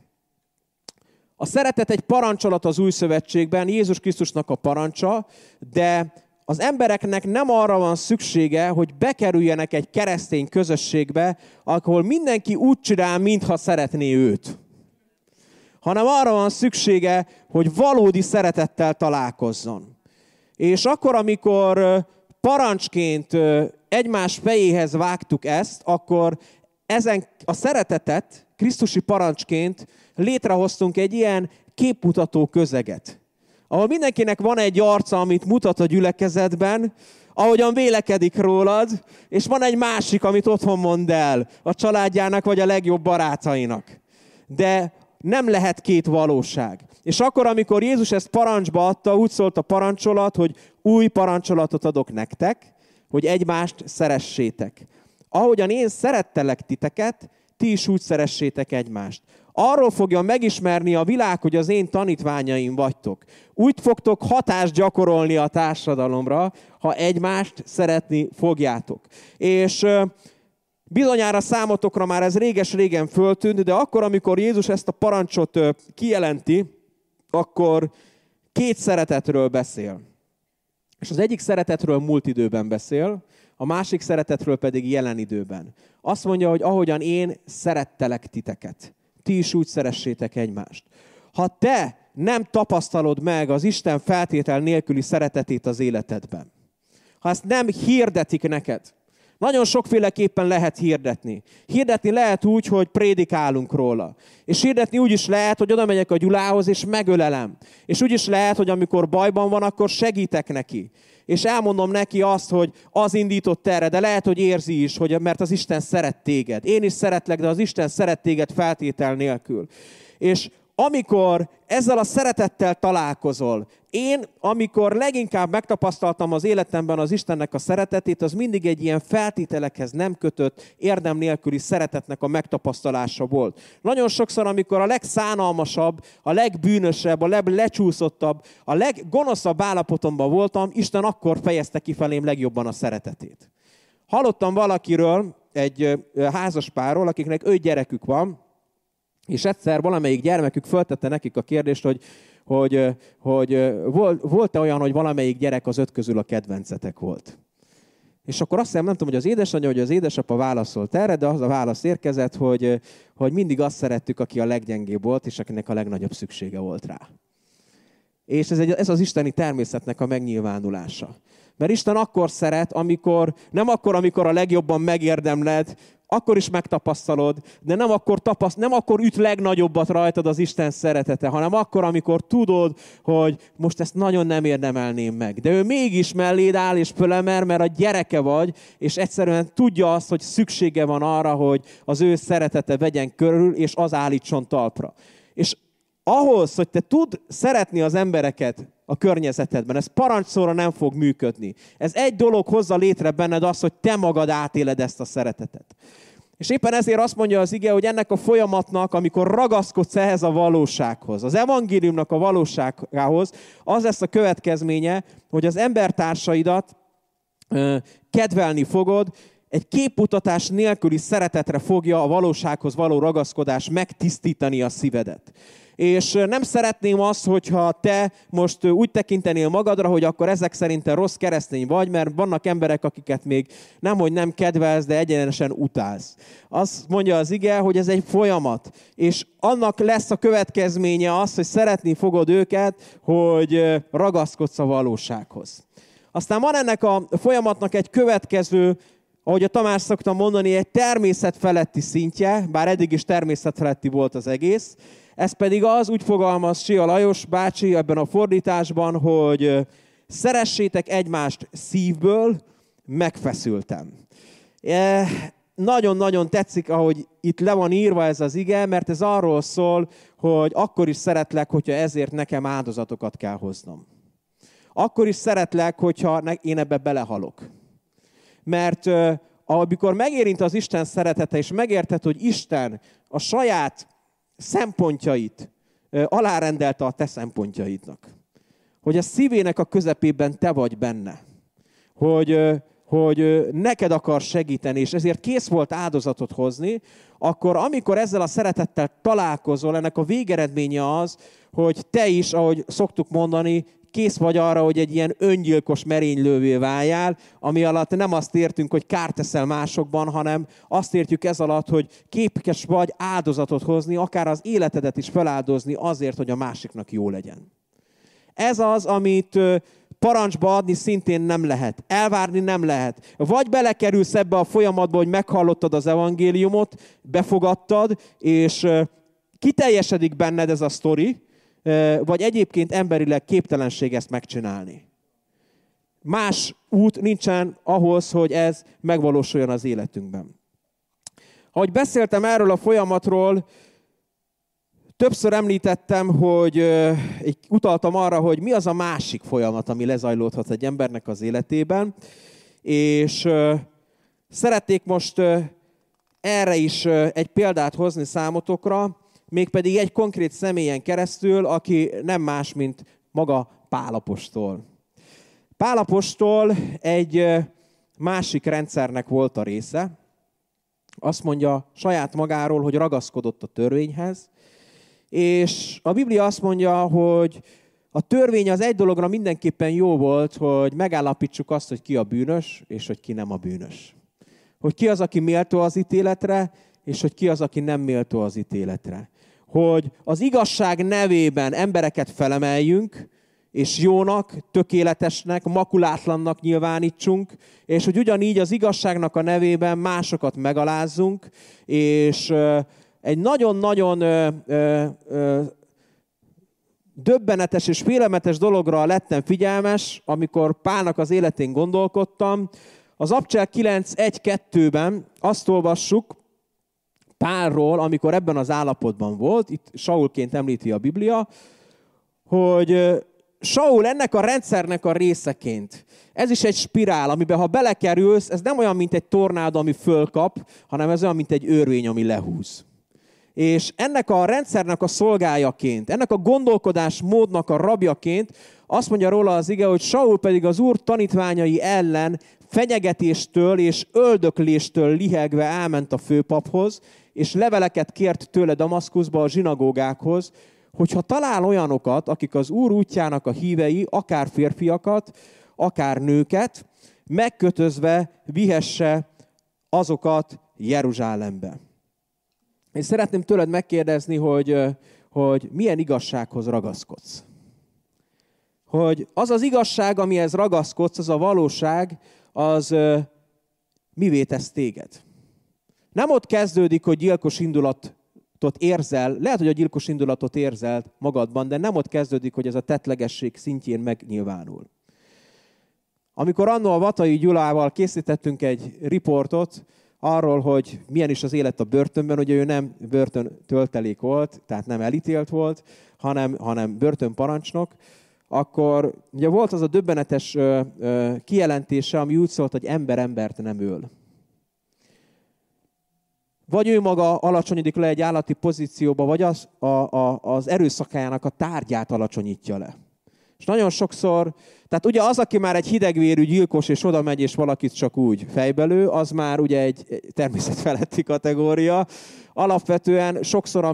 A szeretet egy parancsolat az új szövetségben, Jézus Krisztusnak a parancsa, de az embereknek nem arra van szüksége, hogy bekerüljenek egy keresztény közösségbe, ahol mindenki úgy csinál, mintha szeretné őt. Hanem arra van szüksége, hogy valódi szeretettel találkozzon. És akkor, amikor parancsként egymás fejéhez vágtuk ezt, akkor ezen a szeretetet krisztusi parancsként létrehoztunk egy ilyen képmutató közeget, ahol mindenkinek van egy arca, amit mutat a gyülekezetben, ahogyan vélekedik rólad, és van egy másik, amit otthon mond el a családjának vagy a legjobb barátainak. De nem lehet két valóság. És akkor, amikor Jézus ezt parancsba adta, úgy szólt a parancsolat, hogy új parancsolatot adok nektek, hogy egymást szeressétek. Ahogyan én szerettelek titeket, ti is úgy szeressétek egymást. Arról fogja megismerni a világ, hogy az én tanítványaim vagytok. Úgy fogtok hatást gyakorolni a társadalomra, ha egymást szeretni fogjátok. És bizonyára számotokra már ez réges-régen föltűnt, de akkor, amikor Jézus ezt a parancsot kijelenti, akkor két szeretetről beszél. És az egyik szeretetről múlt időben beszél, a másik szeretetről pedig jelen időben. Azt mondja, hogy ahogyan én szerettelek titeket, ti is úgy szeressétek egymást. Ha te nem tapasztalod meg az Isten feltétel nélküli szeretetét az életedben, ha ezt nem hirdetik neked, nagyon sokféleképpen lehet hirdetni. Hirdetni lehet úgy, hogy prédikálunk róla. És hirdetni úgy is lehet, hogy oda megyek a Gyulához, és megölelem. És úgy is lehet, hogy amikor bajban van, akkor segítek neki. És elmondom neki azt, hogy az indított erre, de lehet, hogy érzi is, hogy, mert az Isten szeret téged. Én is szeretlek, de az Isten szeret téged feltétel nélkül. És amikor ezzel a szeretettel találkozol, én, amikor leginkább megtapasztaltam az életemben az Istennek a szeretetét, az mindig egy ilyen feltételekhez nem kötött, érdem nélküli szeretetnek a megtapasztalása volt. Nagyon sokszor, amikor a legszánalmasabb, a legbűnösebb, a leglecsúszottabb, a leggonoszabb állapotomban voltam, Isten akkor fejezte ki felém legjobban a szeretetét. Hallottam valakiről, egy házaspárról, akiknek 5 gyerekük van, és egyszer valamelyik gyermekük föltette nekik a kérdést, hogy volt-e olyan, hogy valamelyik gyerek az 5 közül a kedvencetek volt. És akkor azt hiszem, nem tudom, hogy az édesanyja, vagy az édesapa válaszolt erre, de az a válasz érkezett, hogy mindig azt szerettük, aki a leggyengébb volt, és akinek a legnagyobb szüksége volt rá. És ez az isteni természetnek a megnyilvánulása. Mert Isten akkor szeret, amikor a legjobban megérdemled, akkor is megtapasztalod, de nem akkor üt legnagyobbat rajtad az Isten szeretete, hanem akkor, amikor tudod, hogy most ezt nagyon nem érdemelném meg. De ő mégis melléd áll és fölemer, mert a gyereke vagy, és egyszerűen tudja azt, hogy szüksége van arra, hogy az ő szeretete vegyen körül, és az állítson talpra. És ahhoz, hogy te tudd szeretni az embereket a környezetedben, ez parancsszóra nem fog működni. Ez egy dolog hozza létre benned azt, hogy te magad átéled ezt a szeretetet. És éppen ezért azt mondja az ige, hogy ennek a folyamatnak, amikor ragaszkodsz ehhez a valósághoz, az evangéliumnak a valóságához, az lesz a következménye, hogy az embertársaidat kedvelni fogod, egy képmutatás nélküli szeretetre fogja a valósághoz való ragaszkodás megtisztítani a szívedet. És nem szeretném azt, hogyha te most úgy tekintenél magadra, hogy akkor ezek szerint te rossz keresztény vagy, mert vannak emberek, akiket még nemhogy nem kedvelsz, de egyenesen utálsz. Azt mondja az ige, hogy ez egy folyamat, és annak lesz a következménye az, hogy szeretni fogod őket, hogy ragaszkodsz a valósághoz. Aztán van ennek a folyamatnak egy következő, ahogy a Tamás szokta mondani, egy természetfeletti szintje, bár eddig is természetfeletti volt az egész. Ez pedig az, úgy fogalmaz Sia Lajos bácsi ebben a fordításban, hogy szeressétek egymást szívből, megfeszültem. Nagyon-nagyon tetszik, ahogy itt le van írva ez az ige, mert ez arról szól, hogy akkor is szeretlek, hogyha ezért nekem áldozatokat kell hoznom. Akkor is szeretlek, hogyha én ebbe belehalok. Mert amikor megérint az Isten szeretete, és megérted, hogy Isten a saját szempontjait alárendelte a te szempontjaidnak. Hogy a szívének a közepében te vagy benne. Hogy neked akar segíteni, és ezért kész volt áldozatot hozni, akkor amikor ezzel a szeretettel találkozol, ennek a végeredménye az, hogy te is, ahogy szoktuk mondani, kész vagy arra, hogy egy ilyen öngyilkos merénylővé váljál, ami alatt nem azt értünk, hogy kárt teszel másokban, hanem azt értjük ez alatt, hogy képes vagy áldozatot hozni, akár az életedet is feláldozni azért, hogy a másiknak jó legyen. Ez az, amit parancsba adni szintén nem lehet. Elvárni nem lehet. Vagy belekerülsz ebbe a folyamatba, hogy meghallottad az evangéliumot, befogadtad, és kiteljesedik benned ez a sztori, vagy egyébként emberileg képtelenség ezt megcsinálni. Más út nincsen ahhoz, hogy ez megvalósuljon az életünkben. Ahogy beszéltem erről a folyamatról, többször említettem, hogy utaltam arra, hogy mi az a másik folyamat, ami lezajlódhat egy embernek az életében, és szeretnék most erre is egy példát hozni számotokra, mégpedig egy konkrét személyen keresztül, aki nem más, mint maga Pál apostol. Pál apostol egy másik rendszernek volt a része. Azt mondja saját magáról, hogy ragaszkodott a törvényhez, és a Biblia azt mondja, hogy A törvény az egy dologra mindenképpen jó volt, hogy megállapítsuk azt, hogy ki a bűnös, és hogy ki nem a bűnös. Hogy ki az, aki méltó az ítéletre, és hogy ki az, aki nem méltó az ítéletre. Hogy az igazság nevében embereket felemeljünk, és jónak, tökéletesnek, makulátlannak nyilvánítsunk, és hogy ugyanígy az igazságnak a nevében másokat megalázzunk, és egy nagyon-nagyon döbbenetes és félelmetes dologra lettem figyelmes, amikor Pálnak az életén gondolkodtam. Az Apcsel 9.1.2-ben azt olvassuk Pálról, amikor ebben az állapotban volt, itt Saulként említi a Biblia, hogy Saul ennek a rendszernek a részeként. Ez is egy spirál, amiben ha belekerülsz, ez nem olyan, mint egy tornádo, ami fölkap, hanem ez olyan, mint egy örvény, ami lehúz. És ennek a rendszernek a szolgájaként, ennek a gondolkodásmódnak a rabjaként azt mondja róla az ige, hogy Saul pedig az Úr tanítványai ellen fenyegetéstől és öldökléstől lihegve elment a főpaphoz, és leveleket kért tőle Damaszkuszba a zsinagógákhoz, hogyha talál olyanokat, akik az Úr útjának a hívei, akár férfiakat, akár nőket, megkötözve vihesse azokat Jeruzsálembe. Én szeretném tőled megkérdezni, hogy milyen igazsághoz ragaszkodsz. Hogy az az igazság, amihez ragaszkodsz, az a valóság, az mivé tesz téged. Nem ott kezdődik, hogy gyilkos indulatot érzel, lehet, hogy a gyilkos indulatot érzel magadban, de nem ott kezdődik, hogy ez a tettlegesség szintjén megnyilvánul. Amikor annó a Vatai Gyulával készítettünk egy riportot, arról, hogy milyen is az élet a börtönben, ugye ő nem börtöntöltelék volt, tehát nem elítélt volt, hanem börtönparancsnok, akkor ugye volt az a döbbenetes kijelentése, ami úgy szólt, hogy ember embert nem öl. Vagy ő maga alacsonyodik le egy állati pozícióba, vagy az erőszakájának a tárgyát alacsonyítja le. És nagyon sokszor, tehát ugye az, aki már egy hidegvérű gyilkos, és oda megy, és valakit csak úgy fejbelő, az már ugye egy természetfeletti kategória. Alapvetően sokszor,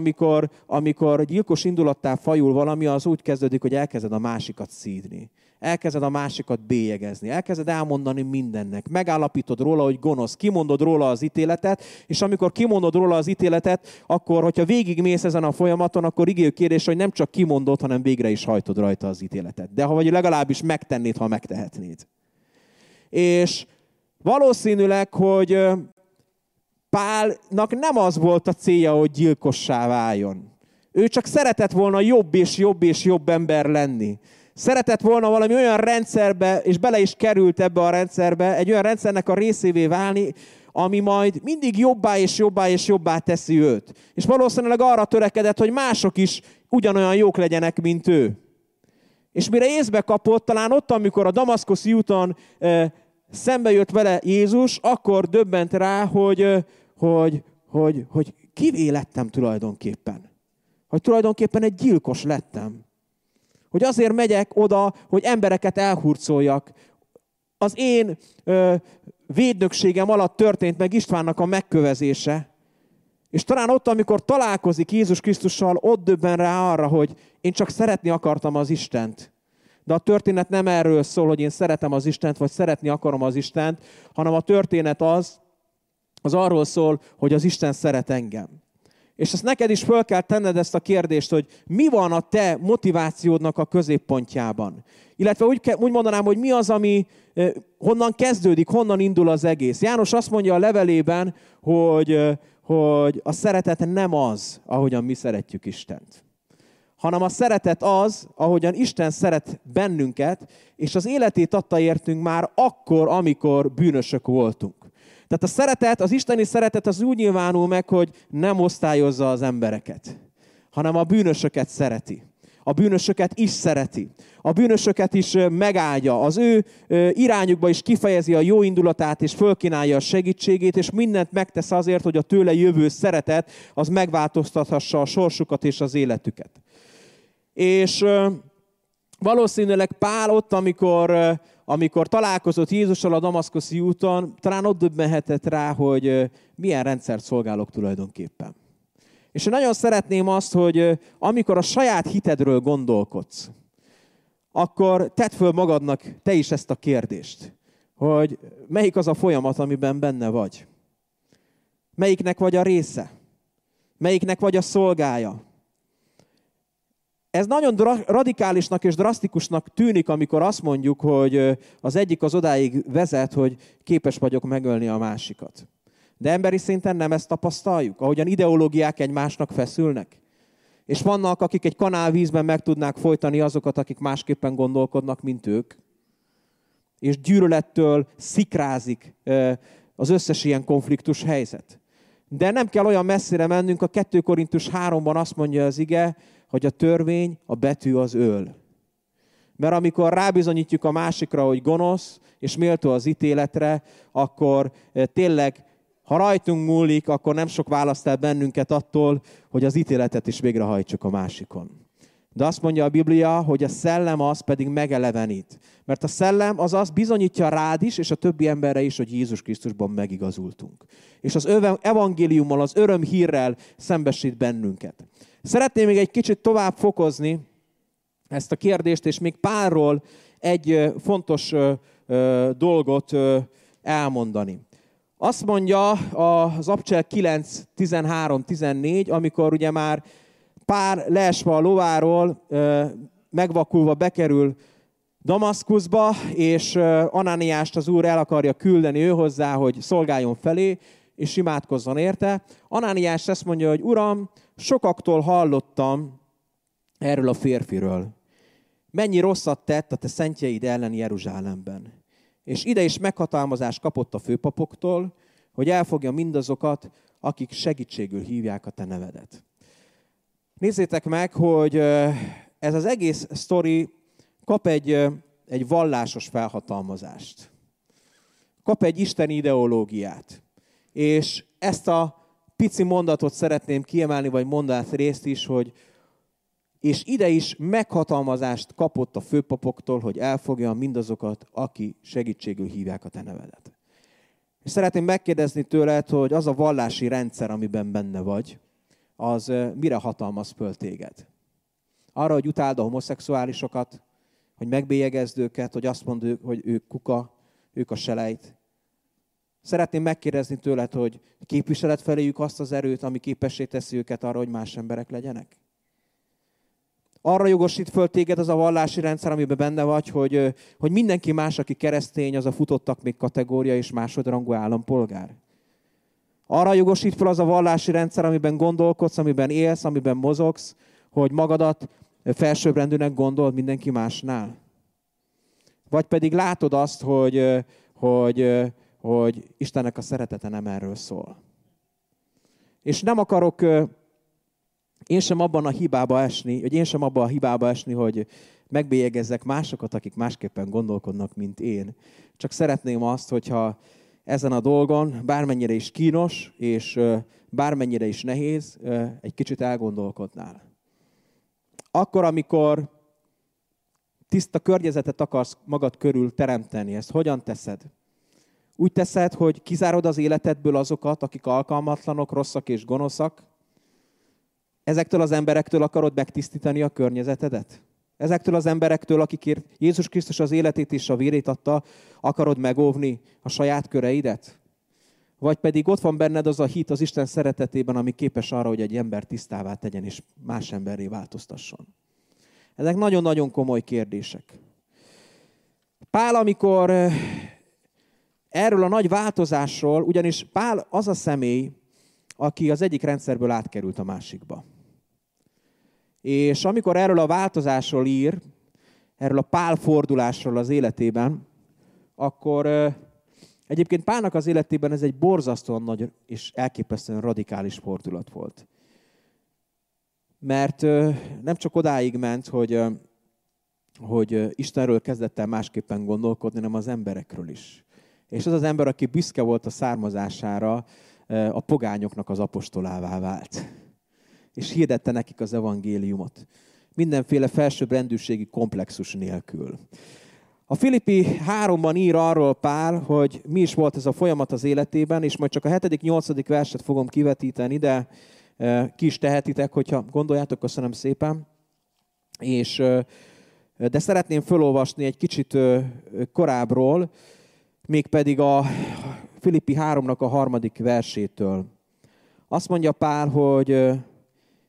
amikor gyilkos indulattá fajul valami, az úgy kezdődik, hogy elkezded a másikat szídni. Elkezded a másikat bélyegezni, elkezded elmondani mindennek. Megállapítod róla, hogy gonosz, kimondod róla az ítéletet, és amikor kimondod róla az ítéletet, akkor, hogyha végigmész ezen a folyamaton, akkor igény kérdés, hogy nem csak kimondod, hanem végre is hajtod rajta az ítéletet. De ha vagy legalábbis megtennéd, ha megtehetnéd. És valószínűleg, hogy Pálnak nem az volt a célja, hogy gyilkossá váljon. Ő csak szeretett volna jobb és jobb és jobb ember lenni. Szeretett volna valami olyan rendszerbe, és bele is került ebbe a rendszerbe, egy olyan rendszernek a részévé válni, ami majd mindig jobbá és jobbá és jobbá teszi őt. És valószínűleg arra törekedett, hogy mások is ugyanolyan jók legyenek, mint ő. És mire észbe kapott, talán ott, amikor a damaszkuszi úton szembe jött vele Jézus, akkor döbbent rá, hogy kivé lettem tulajdonképpen. Hogy tulajdonképpen egy gyilkos lettem. Hogy azért megyek oda, hogy embereket elhurcoljak. Az én védnökségem alatt történt meg Istvánnak a megkövezése. És talán ott, amikor találkozik Jézus Krisztussal, ott döbben rá arra, hogy én csak szeretni akartam az Istent. De a történet nem erről szól, hogy én szeretem az Istent, vagy szeretni akarom az Istent, hanem a történet az arról szól, hogy az Isten szeret engem. És ezt neked is föl kell tenned ezt a kérdést, hogy mi van a te motivációdnak a középpontjában. Illetve úgy mondanám, hogy mi az, ami honnan kezdődik, honnan indul az egész. János azt mondja a levelében, hogy a szeretet nem az, ahogyan mi szeretjük Istent. Hanem a szeretet az, ahogyan Isten szeret bennünket, és az életét adta értünk már akkor, amikor bűnösök voltunk. Tehát a szeretet, az isteni szeretet az úgy nyilvánul meg, hogy nem osztályozza az embereket, hanem a bűnösöket szereti. A bűnösöket is szereti. A bűnösöket is megáldja. Az ő irányukba is kifejezi a jó indulatát, és fölkínálja a segítségét, és mindent megtesz azért, hogy a tőle jövő szeretet az megváltoztathassa a sorsukat és az életüket. És valószínűleg Pál ott, amikor találkozott Jézussal a damaszkuszi úton, talán ott döbbenhetett rá, hogy milyen rendszert szolgálok tulajdonképpen. És én nagyon szeretném azt, hogy amikor a saját hitedről gondolkodsz, akkor tedd föl magadnak te is ezt a kérdést, hogy melyik az a folyamat, amiben benne vagy. Melyiknek vagy a része? Melyiknek vagy a szolgája? Ez nagyon radikálisnak és drasztikusnak tűnik, amikor azt mondjuk, hogy az egyik az odáig vezet, hogy képes vagyok megölni a másikat. De emberi szinten nem ezt tapasztaljuk, ahogyan ideológiák egymásnak feszülnek. És vannak, akik egy kanálvízben meg tudnák folytani azokat, akik másképpen gondolkodnak, mint ők. És gyűlölettől szikrázik az összes ilyen konfliktus helyzet. De nem kell olyan messzire mennünk, a 2 Korintus 3-ban azt mondja az ige, hogy a törvény, a betű az öl. Mert amikor rábizonyítjuk a másikra, hogy gonosz, és méltó az ítéletre, akkor tényleg, ha rajtunk múlik, akkor nem sok választ el bennünket attól, hogy az ítéletet is végrehajtsuk a másikon. De azt mondja a Biblia, hogy a szellem az pedig megelevenít. Mert a szellem az azt bizonyítja rád is, és a többi emberre is, hogy Jézus Krisztusban megigazultunk. És az evangéliummal, az örömhírrel szembesít bennünket. Szeretném még egy kicsit tovább fokozni ezt a kérdést, és még Pálról egy fontos dolgot elmondani. Azt mondja az Abcsel 9.13.14, amikor ugye már Pál leesve a lováról, megvakulva bekerül Damaszkuszba, és Ananiást az Úr el akarja küldeni őhozzá, hogy szolgáljon felé, és imádkozzon érte. Ananiás ezt mondja, hogy Uram, sokaktól hallottam erről a férfiről. Mennyi rosszat tett a te szentjeid ellen Jeruzsálemben. És ide is meghatalmazást kapott a főpapoktól, hogy elfogja mindazokat, akik segítségül hívják a te nevedet. Nézzétek meg, hogy ez az egész sztori kap egy vallásos felhatalmazást. Kap egy isteni ideológiát. És ezt a pici mondatot szeretném kiemelni, vagy mondatrészt is, hogy és ide is meghatalmazást kapott a főpapoktól, hogy elfogja mindazokat, aki segítségül hívják a te nevedet. És szeretném megkérdezni tőled, hogy az a vallási rendszer, amiben benne vagy, az mire hatalmaz föl téged? Arra, hogy utáld a homoszexuálisokat, hogy megbélyegezd őket, hogy azt mondd, hogy ők kuka, ők a selejt. Szeretném megkérdezni tőled, hogy képviseled feléjük azt az erőt, ami képessé teszi őket arra, hogy más emberek legyenek? Arra jogosít föl téged az a vallási rendszer, amiben benne vagy, hogy mindenki más, aki keresztény, az a futottak még kategória és másodrangú állampolgár. Arra jogosít fel az a vallási rendszer, amiben gondolkodsz, amiben élsz, amiben mozogsz, hogy magadat felsőbbrendűnek gondold mindenki másnál. Vagy pedig látod azt, hogy Istennek a szeretete nem erről szól. És nem akarok én sem abban a hibába esni, hogy megbélyegezzek másokat, akik másképpen gondolkodnak, mint én. Csak szeretném azt, hogyha ezen a dolgon, bármennyire is kínos, és bármennyire is nehéz, egy kicsit elgondolkodnál. Akkor, amikor tiszta környezetet akarsz magad körül teremteni, ezt hogyan teszed? Úgy teszed, hogy kizárod az életedből azokat, akik alkalmatlanok, rosszak és gonoszak. Ezektől az emberektől akarod megtisztítani a környezetedet? Ezektől az emberektől, akikért Jézus Krisztus az életét és a vérét adta, akarod megóvni a saját köreidet? Vagy pedig ott van benned az a hit az Isten szeretetében, ami képes arra, hogy egy ember tisztává tegyen és más emberré változtasson. Ezek nagyon-nagyon komoly kérdések. Pál, amikor erről a nagy változásról, ugyanis Pál az a személy, aki az egyik rendszerből átkerült a másikba. És amikor erről a változásról ír, erről a Pál fordulásról az életében, akkor egyébként Pálnak az életében ez egy borzasztóan nagy és elképesztően radikális fordulat volt. Mert nem csak odáig ment, hogy Istenről kezdett el másképpen gondolkodni, hanem az emberekről is. És az az ember, aki büszke volt a származására, a pogányoknak az apostolává vált. És hirdette nekik az evangéliumot. Mindenféle felsőbbrendűségi komplexus nélkül. A Filippi 3-ban ír arról Pál, hogy mi is volt ez a folyamat az életében, és majd csak a 7.-8. verset fogom kivetíteni, de ki is tehetitek, hogyha gondoljátok, köszönöm szépen. És De szeretném felolvasni egy kicsit korábbról, mégpedig a Filippi 3-nak a 3. versétől. Azt mondja Pál, hogy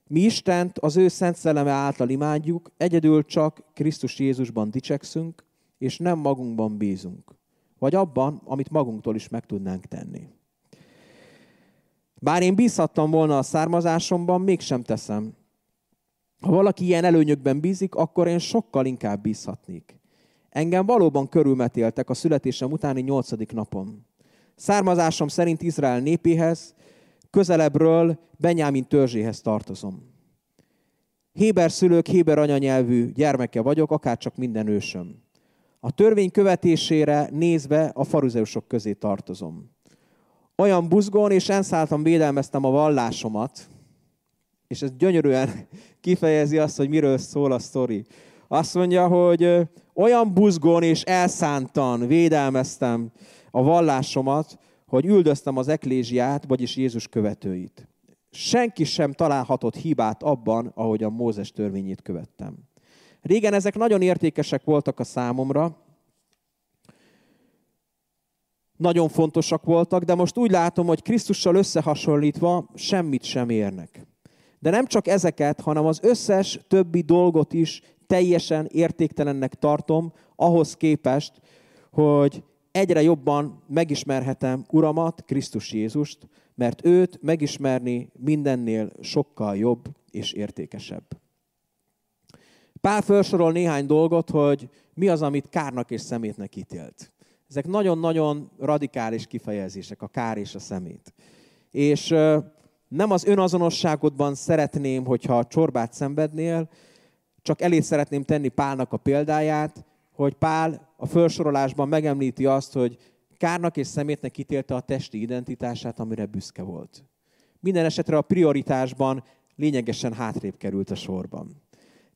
mi Istent az ő szent szelleme által imádjuk, egyedül csak Krisztus Jézusban dicsekszünk, és nem magunkban bízunk, vagy abban, amit magunktól is meg tudnánk tenni. Bár én bízhattam volna a származásomban, mégsem teszem. Ha valaki ilyen előnyökben bízik, akkor én sokkal inkább bízhatnék. Engem valóban körülmetéltek a születésem utáni 8. napon. Származásom szerint Izrael népéhez, közelebbről Benyámin törzséhez tartozom. Héber szülők, héber anyanyelvű gyermeke vagyok, akárcsak minden ősöm. A törvény követésére nézve a farizeusok közé tartozom. Olyan buzgón és enszáltan védelmeztem a vallásomat, és ez gyönyörűen kifejezi azt, hogy miről szól a sztori. Azt mondja, hogy olyan buzgón és elszántan védelmeztem a vallásomat, hogy üldöztem az eklésiát, vagyis Jézus követőit. Senki sem találhatott hibát abban, ahogyan Mózes törvényét követtem. Régen ezek nagyon értékesek voltak a számomra, nagyon fontosak voltak, de most úgy látom, hogy Krisztussal összehasonlítva semmit sem érnek. De nem csak ezeket, hanem az összes többi dolgot is teljesen értéktelennek tartom, ahhoz képest, hogy egyre jobban megismerhetem Uramat, Krisztus Jézust, mert őt megismerni mindennél sokkal jobb és értékesebb. Pál felsorol néhány dolgot, hogy mi az, amit kárnak és szemétnek ítélt. Ezek nagyon-nagyon radikális kifejezések, a kár és a szemét. És nem az önazonosságodban szeretném, hogyha csorbát szenvednél, csak elé szeretném tenni Pálnak a példáját, hogy Pál a felsorolásban megemlíti azt, hogy kárnak és szemétnek ítélte a testi identitását, amire büszke volt. Minden esetre a prioritásban lényegesen hátrébb került a sorban.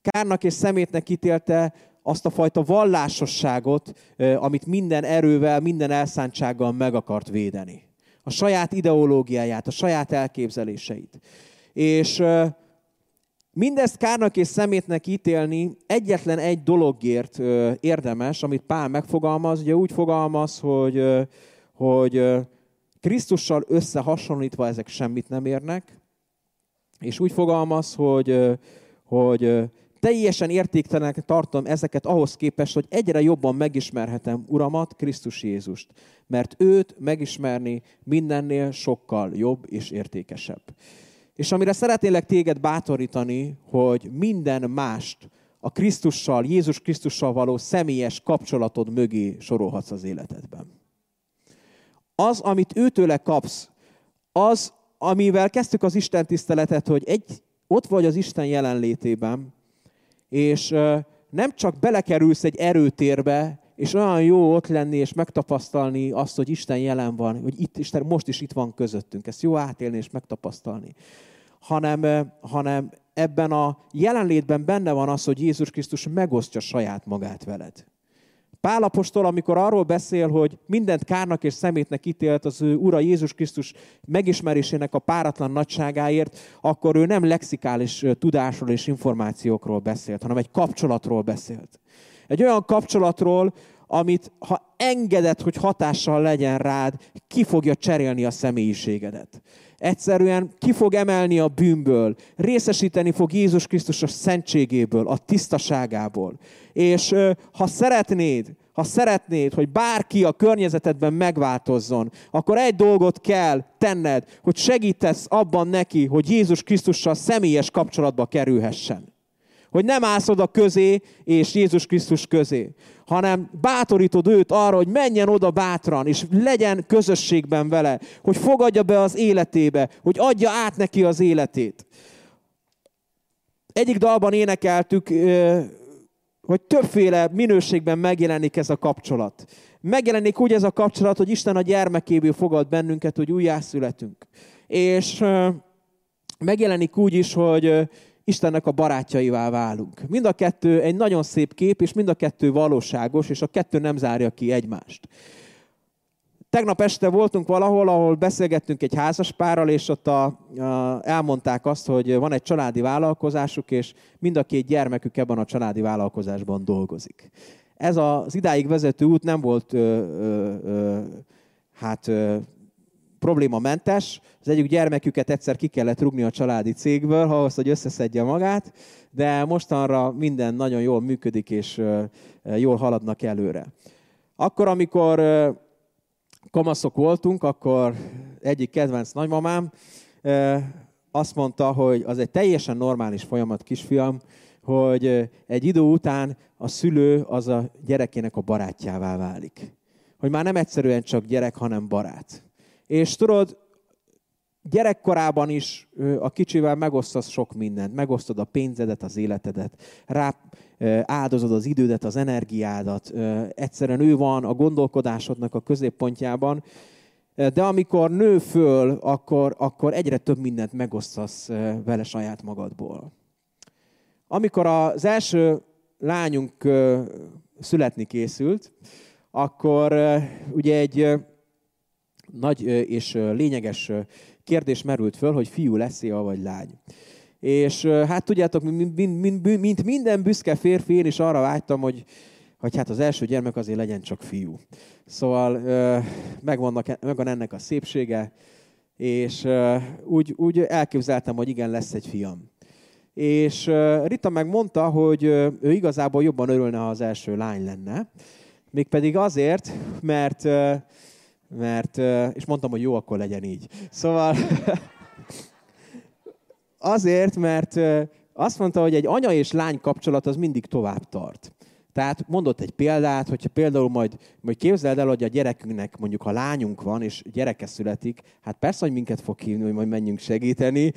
Kárnak és szemétnek ítélte azt a fajta vallásosságot, amit minden erővel, minden elszántsággal meg akart védeni. A saját ideológiáját, a saját elképzeléseit. És mindezt kárnak és szemétnek ítélni egyetlen egy dologért érdemes, amit Pál megfogalmaz. Ugye úgy fogalmaz, hogy Krisztussal összehasonlítva ezek semmit nem érnek, és úgy fogalmaz, hogy teljesen értéktelenek tartom ezeket ahhoz képest, hogy egyre jobban megismerhetem Uramat, Krisztus Jézust, mert őt megismerni mindennél sokkal jobb és értékesebb. És amire szeretnélek téged bátorítani, hogy minden mást a Krisztussal, Jézus Krisztussal való személyes kapcsolatod mögé sorolhatsz az életedben. Az, amit őtőle kapsz, az, amivel kezdtük az Isten tiszteletet, hogy ott vagy az Isten jelenlétében, és nem csak belekerülsz egy erőtérbe, és olyan jó ott lenni, és megtapasztalni azt, hogy Isten jelen van, hogy itt, Isten most is itt van közöttünk. Ezt jó átélni és megtapasztalni. Hanem ebben a jelenlétben benne van az, hogy Jézus Krisztus megosztja saját magát veled. Pál apostol, amikor arról beszél, hogy mindent kárnak és szemétnek ítélt az ő Ura Jézus Krisztus megismerésének a páratlan nagyságáért, akkor ő nem lexikális tudásról és információkról beszélt, hanem egy kapcsolatról beszélt. Egy olyan kapcsolatról, amit ha engeded, hogy hatással legyen rád, ki fogja cserélni a személyiségedet. Egyszerűen ki fog emelni a bűnből, részesíteni fog Jézus Krisztus a szentségéből, a tisztaságából. És ha szeretnéd, hogy bárki a környezetedben megváltozzon, akkor egy dolgot kell tenned, hogy segítesz abban neki, hogy Jézus Krisztussal személyes kapcsolatba kerülhessen. Hogy nem állsz oda közé és Jézus Krisztus közé, hanem bátorítod őt arra, hogy menjen oda bátran, és legyen közösségben vele, hogy fogadja be az életébe, hogy adja át neki az életét. Egyik dalban énekeltük, hogy többféle minőségben megjelenik ez a kapcsolat. Megjelenik úgy ez a kapcsolat, hogy Isten a gyermekéből fogad bennünket, hogy újjászületünk. És megjelenik úgy is, hogy Istennek a barátjaivá válunk. Mind a kettő egy nagyon szép kép, és mind a kettő valóságos, és a kettő nem zárja ki egymást. Tegnap este voltunk valahol, ahol beszélgettünk egy házas párral, és ott elmondták azt, hogy van egy családi vállalkozásuk, és mind a két gyermekük ebben a családi vállalkozásban dolgozik. Ez az idáig vezető út nem volt problémamentes. Az egyik gyermeküket egyszer ki kellett rúgni a családi cégből, ahhoz, hogy összeszedje magát, de mostanra minden nagyon jól működik, és jól haladnak előre. Akkor, amikor kamaszok voltunk, akkor egyik kedvenc nagymamám azt mondta, hogy az egy teljesen normális folyamat, kisfiam, hogy egy idő után a szülő az a gyerekének a barátjává válik. Hogy már nem egyszerűen csak gyerek, hanem barát. És tudod, gyerekkorában is a kicsivel megosztasz sok mindent. Megosztod a pénzedet, az életedet, rá áldozod az idődet, az energiádat. Egyszerűen ő van a gondolkodásodnak a középpontjában. De amikor nő föl, akkor egyre több mindent megosztasz vele saját magadból. Amikor az első lányunk születni készült, akkor ugye egy nagy és lényeges kérdés merült föl, hogy fiú lesz-e, vagy lány. És hát tudjátok, mint minden büszke férfi, én is arra vágytam, hogy hát az első gyermek azért legyen csak fiú. Szóval megvan ennek a szépsége, és úgy elképzeltem, hogy igen, lesz egy fiam. És Rita megmondta, hogy ő igazából jobban örülne, ha az első lány lenne. Mégpedig azért, mert és mondtam, hogy jó, akkor legyen így. Szóval azért, mert azt mondta, hogy egy anya és lány kapcsolat az mindig tovább tart. Tehát mondott egy példát, hogyha például majd képzeld el, hogy a gyerekünknek, mondjuk ha lányunk van, és gyereke születik, hát persze, hogy minket fog hívni, hogy majd menjünk segíteni,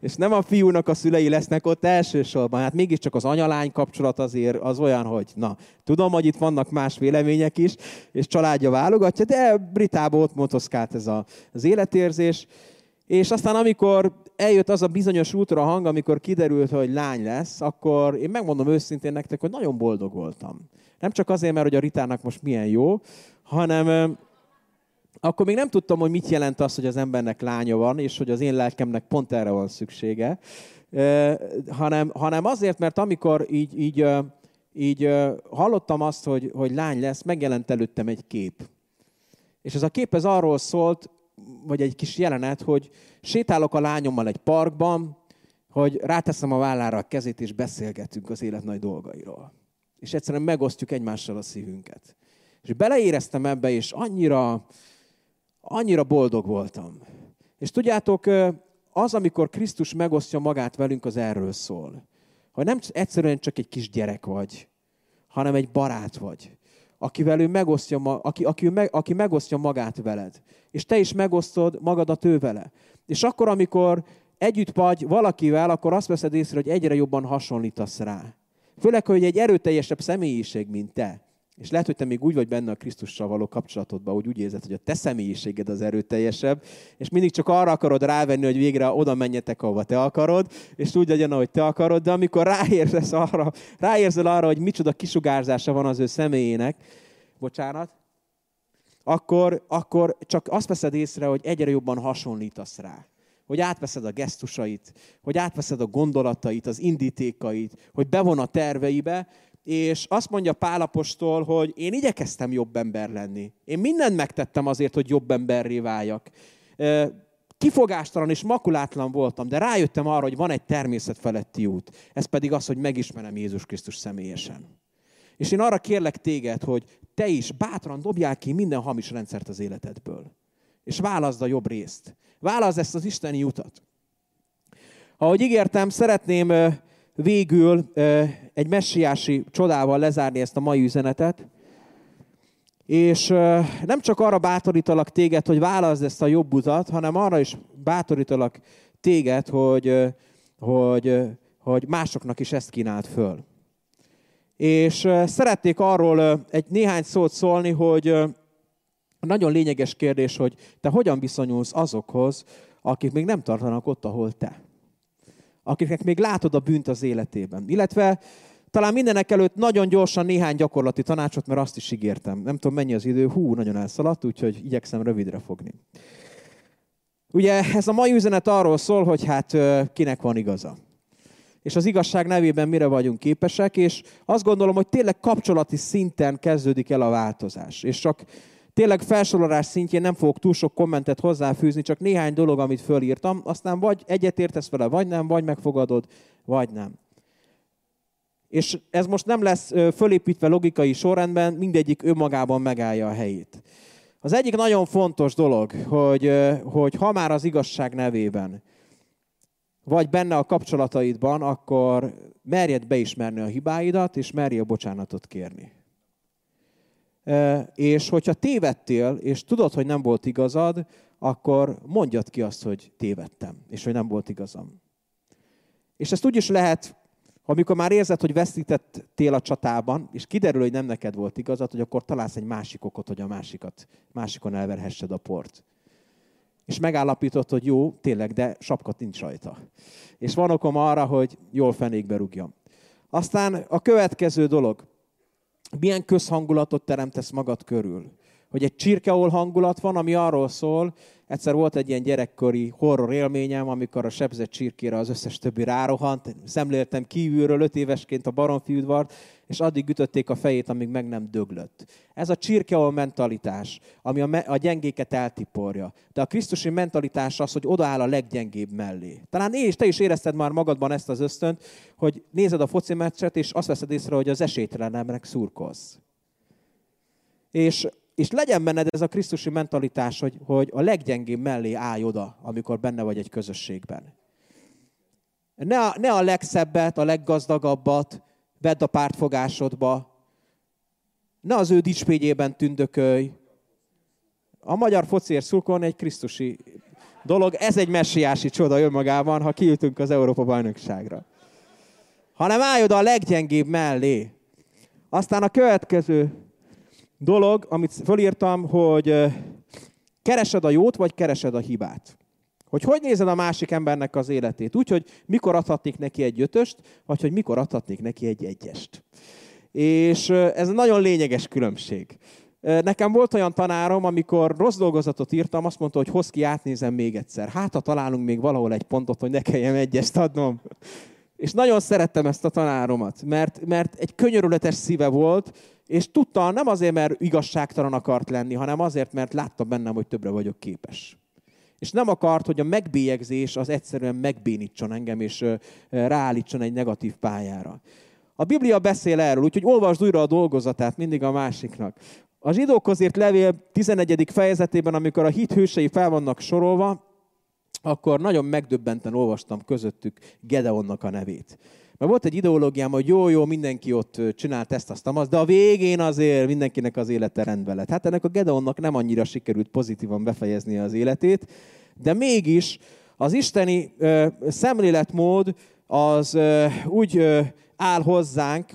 és nem a fiúnak a szülei lesznek ott elsősorban. Hát mégiscsak az anya-lány kapcsolat azért az olyan, hogy na, tudom, hogy itt vannak más vélemények is, és családja válogatja, de Britában ott motoszkált ez az életérzés. És aztán amikor eljött az a bizonyos útra hang, amikor kiderült, hogy lány lesz, akkor én megmondom őszintén nektek, hogy nagyon boldog voltam. Nem csak azért, mert hogy a Ritának most milyen jó, hanem akkor még nem tudtam, hogy mit jelent az, hogy az embernek lánya van, és hogy az én lelkemnek pont erre van szüksége, hanem azért, mert amikor így hallottam azt, hogy lány lesz, megjelent előttem egy kép. És ez a kép ez arról szólt, vagy egy kis jelenet, hogy sétálok a lányommal egy parkban, hogy ráteszem a vállára a kezét, és beszélgetünk az élet nagy dolgairól. És egyszerűen megosztjuk egymással a szívünket. És beleéreztem ebbe, és annyira boldog voltam. És tudjátok, az, amikor Krisztus megosztja magát velünk, az erről szól. Hogy nem egyszerűen csak egy kis gyerek vagy, hanem egy barát vagy. Akivel ő megosztja, aki megosztja magát veled. És te is megosztod magadat ő vele. És akkor, amikor együtt vagy valakivel, akkor azt veszed észre, hogy egyre jobban hasonlítasz rá. Főleg, hogy egy erőteljesebb személyiség, mint te. És lehet, hogy te még úgy vagy benne a Krisztussal való kapcsolatodban, hogy úgy érzed, hogy a te személyiséged az erőteljesebb, és mindig csak arra akarod rávenni, hogy végre oda menjetek, ahova te akarod, és úgy legyen, ahogy te akarod, de amikor ráérzel arra, hogy micsoda kisugárzása van az ő személyének, akkor csak azt veszed észre, hogy egyre jobban hasonlítasz rá. Hogy átveszed a gesztusait, hogy átveszed a gondolatait, az indítékait, hogy bevon a terveibe. És azt mondja Pál apostol, hogy én igyekeztem jobb ember lenni. Én mindent megtettem azért, hogy jobb emberré váljak. Kifogástalan és makulátlan voltam, de rájöttem arra, hogy van egy természet feletti út. Ez pedig az, hogy megismerem Jézus Krisztus személyesen. És én arra kérlek téged, hogy te is bátran dobjál ki minden hamis rendszert az életedből. És válaszd a jobb részt. Válaszd ezt az isteni utat. Ahogy ígértem, szeretném végül egy messiási csodával lezárni ezt a mai üzenetet. És nem csak arra bátorítalak téged, hogy válaszd ezt a jobb utat, hanem arra is bátorítalak téged, hogy másoknak is ezt kínáld föl. És szeretnék arról egy néhány szót szólni, hogy nagyon lényeges kérdés, hogy te hogyan viszonyulsz azokhoz, akik még nem tartanak ott, ahol te. Akiknek még látod a bűnt az életében. Illetve Talán mindenek előtt nagyon gyorsan néhány gyakorlati tanácsot, mert azt is ígértem. Nem tudom, mennyi az idő, nagyon elszaladt, úgyhogy igyekszem rövidre fogni. Ugye ez a mai üzenet arról szól, hogy hát kinek van igaza. És az igazság nevében mire vagyunk képesek, és azt gondolom, hogy tényleg kapcsolati szinten kezdődik el a változás. És csak tényleg felsorolás szintjén nem fogok túl sok kommentet hozzáfűzni, csak néhány dolog, amit fölírtam, aztán vagy egyetértesz vele, vagy nem, vagy megfogadod, vagy nem. És ez most nem lesz fölépítve logikai sorrendben, mindegyik önmagában megállja a helyét. Az egyik nagyon fontos dolog, hogy ha már az igazság nevében vagy benne a kapcsolataidban, akkor merjed beismerni a hibáidat, és merjél bocsánatot kérni. És hogyha tévedtél, és tudod, hogy nem volt igazad, akkor mondjad ki azt, hogy tévedtem, és hogy nem volt igazam. És ezt úgy is lehet, amikor már érzed, hogy veszítettél a csatában, és kiderül, hogy nem neked volt igazad, hogy akkor találsz egy másik okot, hogy a másikon elverhessed a port. És megállapítod, hogy jó, tényleg, de sapkat nincs rajta. És van okom arra, hogy jól fenékbe rúgjam. Aztán a következő dolog. Milyen közhangulatot teremtesz magad körül? Hogy egy csirkeol hangulat van, ami arról szól, egyszer volt egy ilyen gyerekkori horror élményem, amikor a sebzett csirkére az összes többi rárohant, szemléltem kívülről 5 évesként a Baromfi udvart, és addig ütötték a fejét, amíg meg nem döglött. Ez a csirkeol mentalitás, ami a gyengéket eltiporja. De a krisztusi mentalitás az, hogy odaáll a leggyengébb mellé. Talán te is érezted már magadban ezt az ösztönt, hogy nézed a foci meccset, és azt veszed észre, hogy az esélytelenemnek szurkolsz. És legyen benned ez a krisztusi mentalitás, hogy a leggyengébb mellé állj oda, amikor benne vagy egy közösségben. Ne a legszebbet, a leggazdagabbat vedd a pártfogásodba, ne az ő dicsfényében tündökölj. A magyar fociért szurkolni egy krisztusi dolog, ez egy messiási csoda önmagában, ha kiültünk az Európa-bajnokságra. Hanem állj oda a leggyengébb mellé. Aztán a következő dolog, amit fölírtam, hogy keresed a jót, vagy keresed a hibát. Hogy nézed a másik embernek az életét? Úgy, hogy mikor adhatnék neki egy 5-öst, vagy hogy mikor adhatnék neki egy 1-est. És ez nagyon lényeges különbség. Nekem volt olyan tanárom, amikor rossz dolgozatot írtam, azt mondta, hogy hozz ki, átnézem még egyszer. Hát, ha találunk még valahol egy pontot, hogy ne kelljen 1-est adnom. És nagyon szerettem ezt a tanáromat, mert egy könyörületes szíve volt, és tudta, nem azért, mert igazságtalan akart lenni, hanem azért, mert látta bennem, hogy többre vagyok képes. És nem akart, hogy a megbélyegzés az egyszerűen megbénítson engem, és ráállítson egy negatív pályára. A Biblia beszél erről, úgyhogy olvasd újra a dolgozatát mindig a másiknak. A zsidókhoz írt levél 11. fejezetében, amikor a hit hősei fel vannak sorolva, akkor nagyon megdöbbenten olvastam közöttük Gedeonnak a nevét. Mert volt egy ideológiám, hogy jó, mindenki ott csinált ezt, azt, amaz, de a végén azért mindenkinek az élete rendben lett. Hát ennek a Gedeonnak nem annyira sikerült pozitívan befejeznie az életét, de mégis az isteni szemléletmód az úgy áll hozzánk,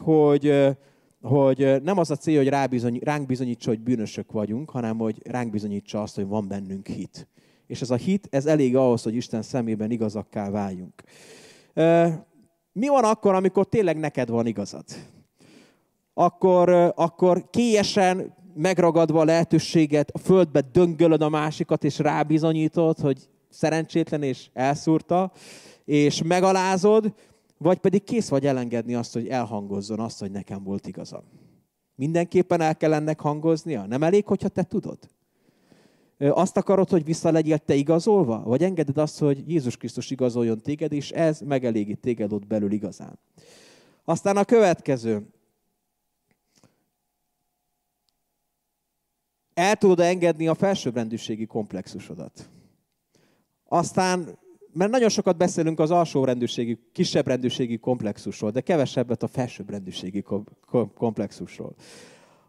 hogy nem az a cél, hogy ránk bizonyítsa, hogy bűnösök vagyunk, hanem hogy ránk bizonyítsa azt, hogy van bennünk hit. És ez a hit, ez elég ahhoz, hogy Isten szemében igazakká váljunk. Mi van akkor, amikor tényleg neked van igazad? Akkor kélyesen megragadva a lehetőséget, a földbe döngölöd a másikat, és rábizonyítod, hogy szerencsétlen és elszúrta, és megalázod, vagy pedig kész vagy elengedni azt, hogy elhangozzon azt, hogy nekem volt igazam. Mindenképpen el kell ennek hangoznia? Nem elég, hogyha te tudod? Azt akarod, hogy visszalegyél te igazolva? Vagy engeded azt, hogy Jézus Krisztus igazoljon téged, és ez megelégít téged ott belül igazán. Aztán a következő. El tudod engedni a felsőbbrendűségi komplexusodat. Aztán, mert nagyon sokat beszélünk az alsóbrendűségi, kisebbrendűségi komplexusról, de kevesebbet a felsőbbrendűségi komplexusról.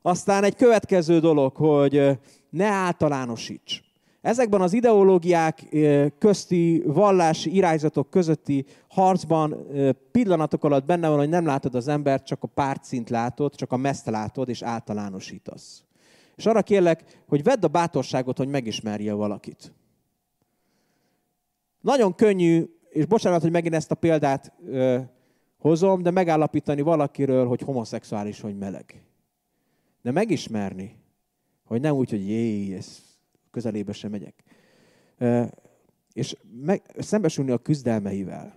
Aztán egy következő dolog, hogy ne általánosíts. Ezekben az ideológiák közti, vallási irányzatok közötti harcban pillanatok alatt benne van, hogy nem látod az embert, csak a pártszint látod, csak a meszt látod, és általánosítasz. És arra kérlek, hogy vedd a bátorságot, hogy megismerjél valakit. Nagyon könnyű, és bocsánat, hogy megint ezt a példát hozom, de megállapítani valakiről, hogy homoszexuális, hogy meleg. De megismerni, hogy nem úgy, hogy jéj, ez közelébe sem megyek. És szembesülni a küzdelmeivel.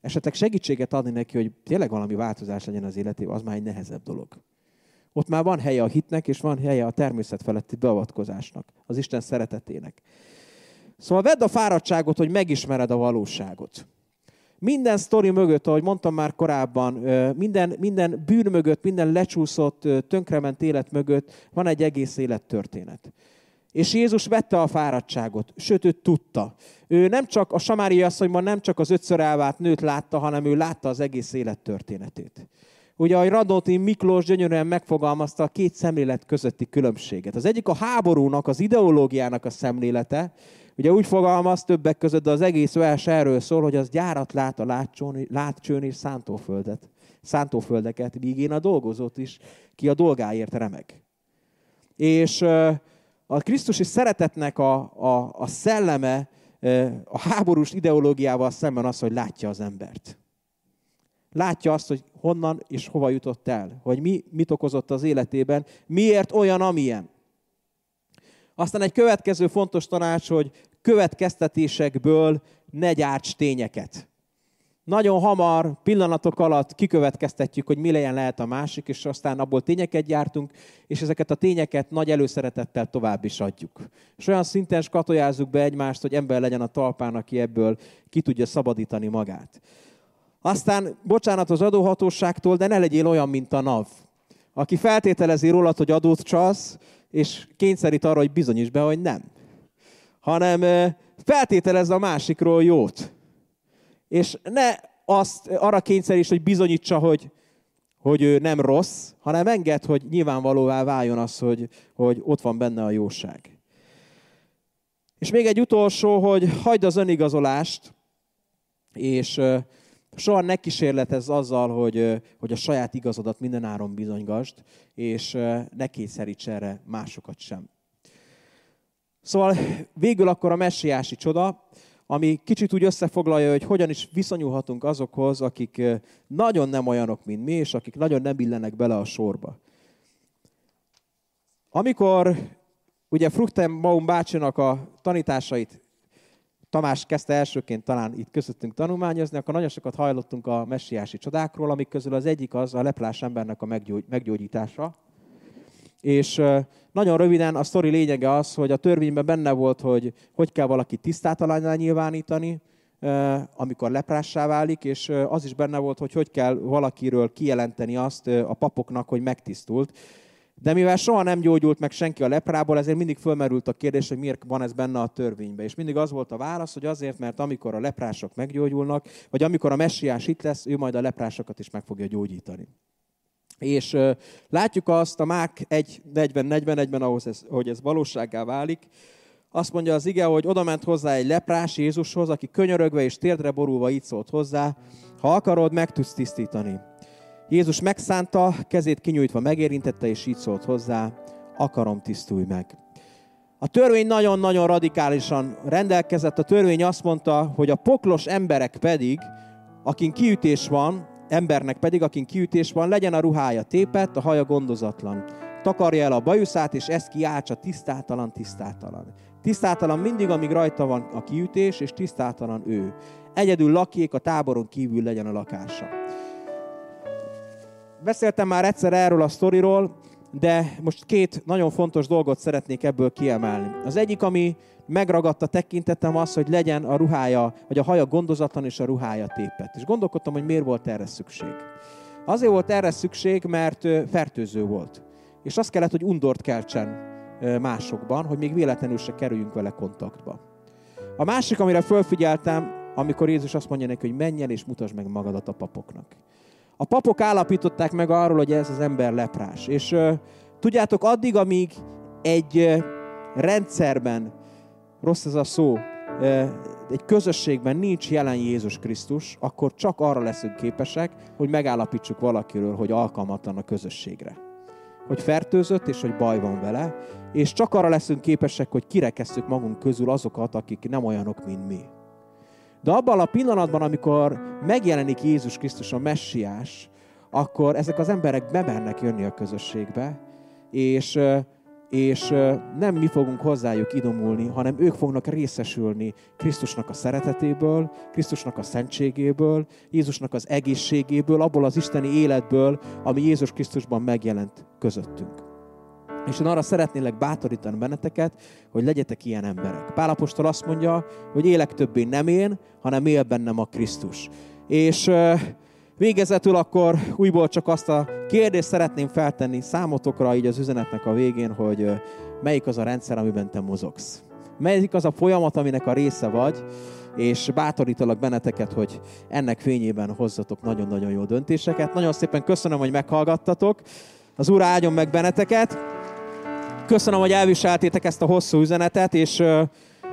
Esetleg segítséget adni neki, hogy tényleg valami változás legyen az életében, az már egy nehezebb dolog. Ott már van helye a hitnek, és van helye a természet feletti beavatkozásnak, az Isten szeretetének. Szóval vedd a fáradtságot, hogy megismered a valóságot. Minden sztori mögött, ahogy mondtam már korábban, minden bűn mögött, minden lecsúszott, tönkrement élet mögött van egy egész élettörténet. És Jézus vette a fáradtságot, sőt, ő tudta. Ő nem csak a samáriai asszonyban, nem csak az 5-ször elvált nőt látta, hanem ő látta az egész élettörténetét. Ugye, ahogy Radnóti Miklós gyönyörűen megfogalmazta a két szemlélet közötti különbséget. Az egyik a háborúnak, az ideológiának a szemlélete. Ugye úgy fogalmaz többek között, de az egész vers erről szól, hogy az gyárat lát a látcsőn és szántóföldeket, míg én a dolgozót is, ki a dolgáért remeg. És a krisztusi szeretetnek a szelleme a háborús ideológiával szemben az, hogy látja az embert. Látja azt, hogy honnan és hova jutott el, hogy mit okozott az életében, miért olyan, amilyen. Aztán egy következő fontos tanács, hogy következtetésekből ne gyárts tényeket. Nagyon hamar, pillanatok alatt kikövetkeztetjük, hogy mi lehet a másik, és aztán abból tényeket gyártunk, és ezeket a tényeket nagy előszeretettel tovább is adjuk. És olyan szinten skatolyázzuk be egymást, hogy ember legyen a talpán, aki ebből ki tudja szabadítani magát. Aztán bocsánat az adóhatóságtól, de ne legyél olyan, mint a NAV, aki feltételezi rólad, hogy adót csalsz, és kényszerít arra, hogy bizonyíts be, hogy nem. Hanem feltételez a másikról jót. És ne azt arra kényszeríts, hogy bizonyítsa, hogy ő nem rossz, hanem engedd, hogy nyilvánvalóvá váljon az, hogy ott van benne a jóság. És még egy utolsó, hogy hagyd az önigazolást, és soha ne kísérletezz azzal, hogy a saját igazodat mindenáron bizonygasd, és ne kényszeríts erre másokat sem. Szóval végül akkor a messiási csoda, ami kicsit úgy összefoglalja, hogy hogyan is viszonyulhatunk azokhoz, akik nagyon nem olyanok, mint mi, és akik nagyon nem illenek bele a sorba. Amikor ugye Fruchtenbaum bácsinak a tanításait Tamás kezdte elsőként talán itt közöttünk tanulmányozni, akkor nagyon sokat hallottunk a messiási csodákról, amik közül az egyik az a leplás embernek a meggyógyítása. És nagyon röviden a sztori lényege az, hogy a törvényben benne volt, hogy kell valaki tisztátalanná nyilvánítani, amikor leprássá válik, és az is benne volt, hogy kell valakiről kijelenteni azt a papoknak, hogy megtisztult. De mivel soha nem gyógyult meg senki a leprából, ezért mindig fölmerült a kérdés, hogy miért van ez benne a törvényben. És mindig az volt a válasz, hogy azért, mert amikor a leprások meggyógyulnak, vagy amikor a messiás itt lesz, ő majd a leprásokat is meg fogja gyógyítani. És látjuk azt a Mák 1:40-41-ben, hogy ez valósággá válik. Azt mondja az ige, hogy odament hozzá egy leprás Jézushoz, aki könyörögve és térdre borulva így szólt hozzá, ha akarod, meg tudsz tisztítani. Jézus megszánta, kezét kinyújtva megérintette, és így szólt hozzá, akarom, tisztulj meg. A törvény nagyon-nagyon radikálisan rendelkezett. A törvény azt mondta, hogy a poklos emberek pedig, akin kiütés van, embernek pedig, akin kiütés van, legyen a ruhája tépett, a haja gondozatlan. Takarja el a bajuszát, és ezt kiáltsa tisztátalan, tisztátalan. Tisztátalan mindig, amíg rajta van a kiütés, és tisztátalan ő. Egyedül lakjék, a táboron kívül legyen a lakása. Beszéltem már egyszer erről a sztoriról, de most két nagyon fontos dolgot szeretnék ebből kiemelni. Az egyik, ami megragadta tekintetem, az, hogy legyen a ruhája, vagy a haja gondozatlan és a ruhája tépett. És gondolkodtam, hogy miért volt erre szükség. Azért volt erre szükség, mert fertőző volt. És azt kellett, hogy undort keltsen másokban, hogy még véletlenül se kerüljünk vele kontaktba. A másik, amire fölfigyeltem, amikor Jézus azt mondja neki, hogy menj el és mutasd meg magadat a papoknak. A papok állapították meg arról, hogy ez az ember leprás. És tudjátok, addig, amíg egy rendszerben, rossz ez a szó, egy közösségben nincs jelen Jézus Krisztus, akkor csak arra leszünk képesek, hogy megállapítsuk valakiről, hogy alkalmatlan a közösségre. Hogy fertőzött, és hogy baj van vele. És csak arra leszünk képesek, hogy kirekesszük magunk közül azokat, akik nem olyanok, mint mi. De abban a pillanatban, amikor megjelenik Jézus Krisztus a messiás, akkor ezek az emberek bemernek jönni a közösségbe, és nem mi fogunk hozzájuk idomulni, hanem ők fognak részesülni Krisztusnak a szeretetéből, Krisztusnak a szentségéből, Jézusnak az egészségéből, abból az isteni életből, ami Jézus Krisztusban megjelent közöttünk. És én arra szeretnélek bátorítani benneteket, hogy legyetek ilyen emberek. Pál apostol azt mondja, hogy élek többé nem én, hanem él bennem a Krisztus. És végezetül akkor újból csak azt a kérdést szeretném feltenni számotokra így az üzenetnek a végén, hogy melyik az a rendszer, amiben te mozogsz. Melyik az a folyamat, aminek a része vagy, és bátorítalak benneteket, hogy ennek fényében hozzatok nagyon-nagyon jó döntéseket. Nagyon szépen köszönöm, hogy meghallgattatok. Az Úr áldjon meg benneteket. Köszönöm, hogy elviseltétek ezt a hosszú üzenetet, és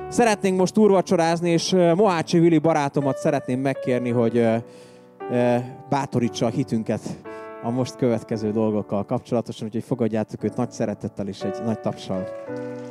szeretnénk most úrvacsorázni, és Mohácsi Vili barátomat szeretném megkérni, hogy bátorítsa a hitünket a most következő dolgokkal kapcsolatosan, úgyhogy fogadjátok őt nagy szeretettel és egy nagy tapssal.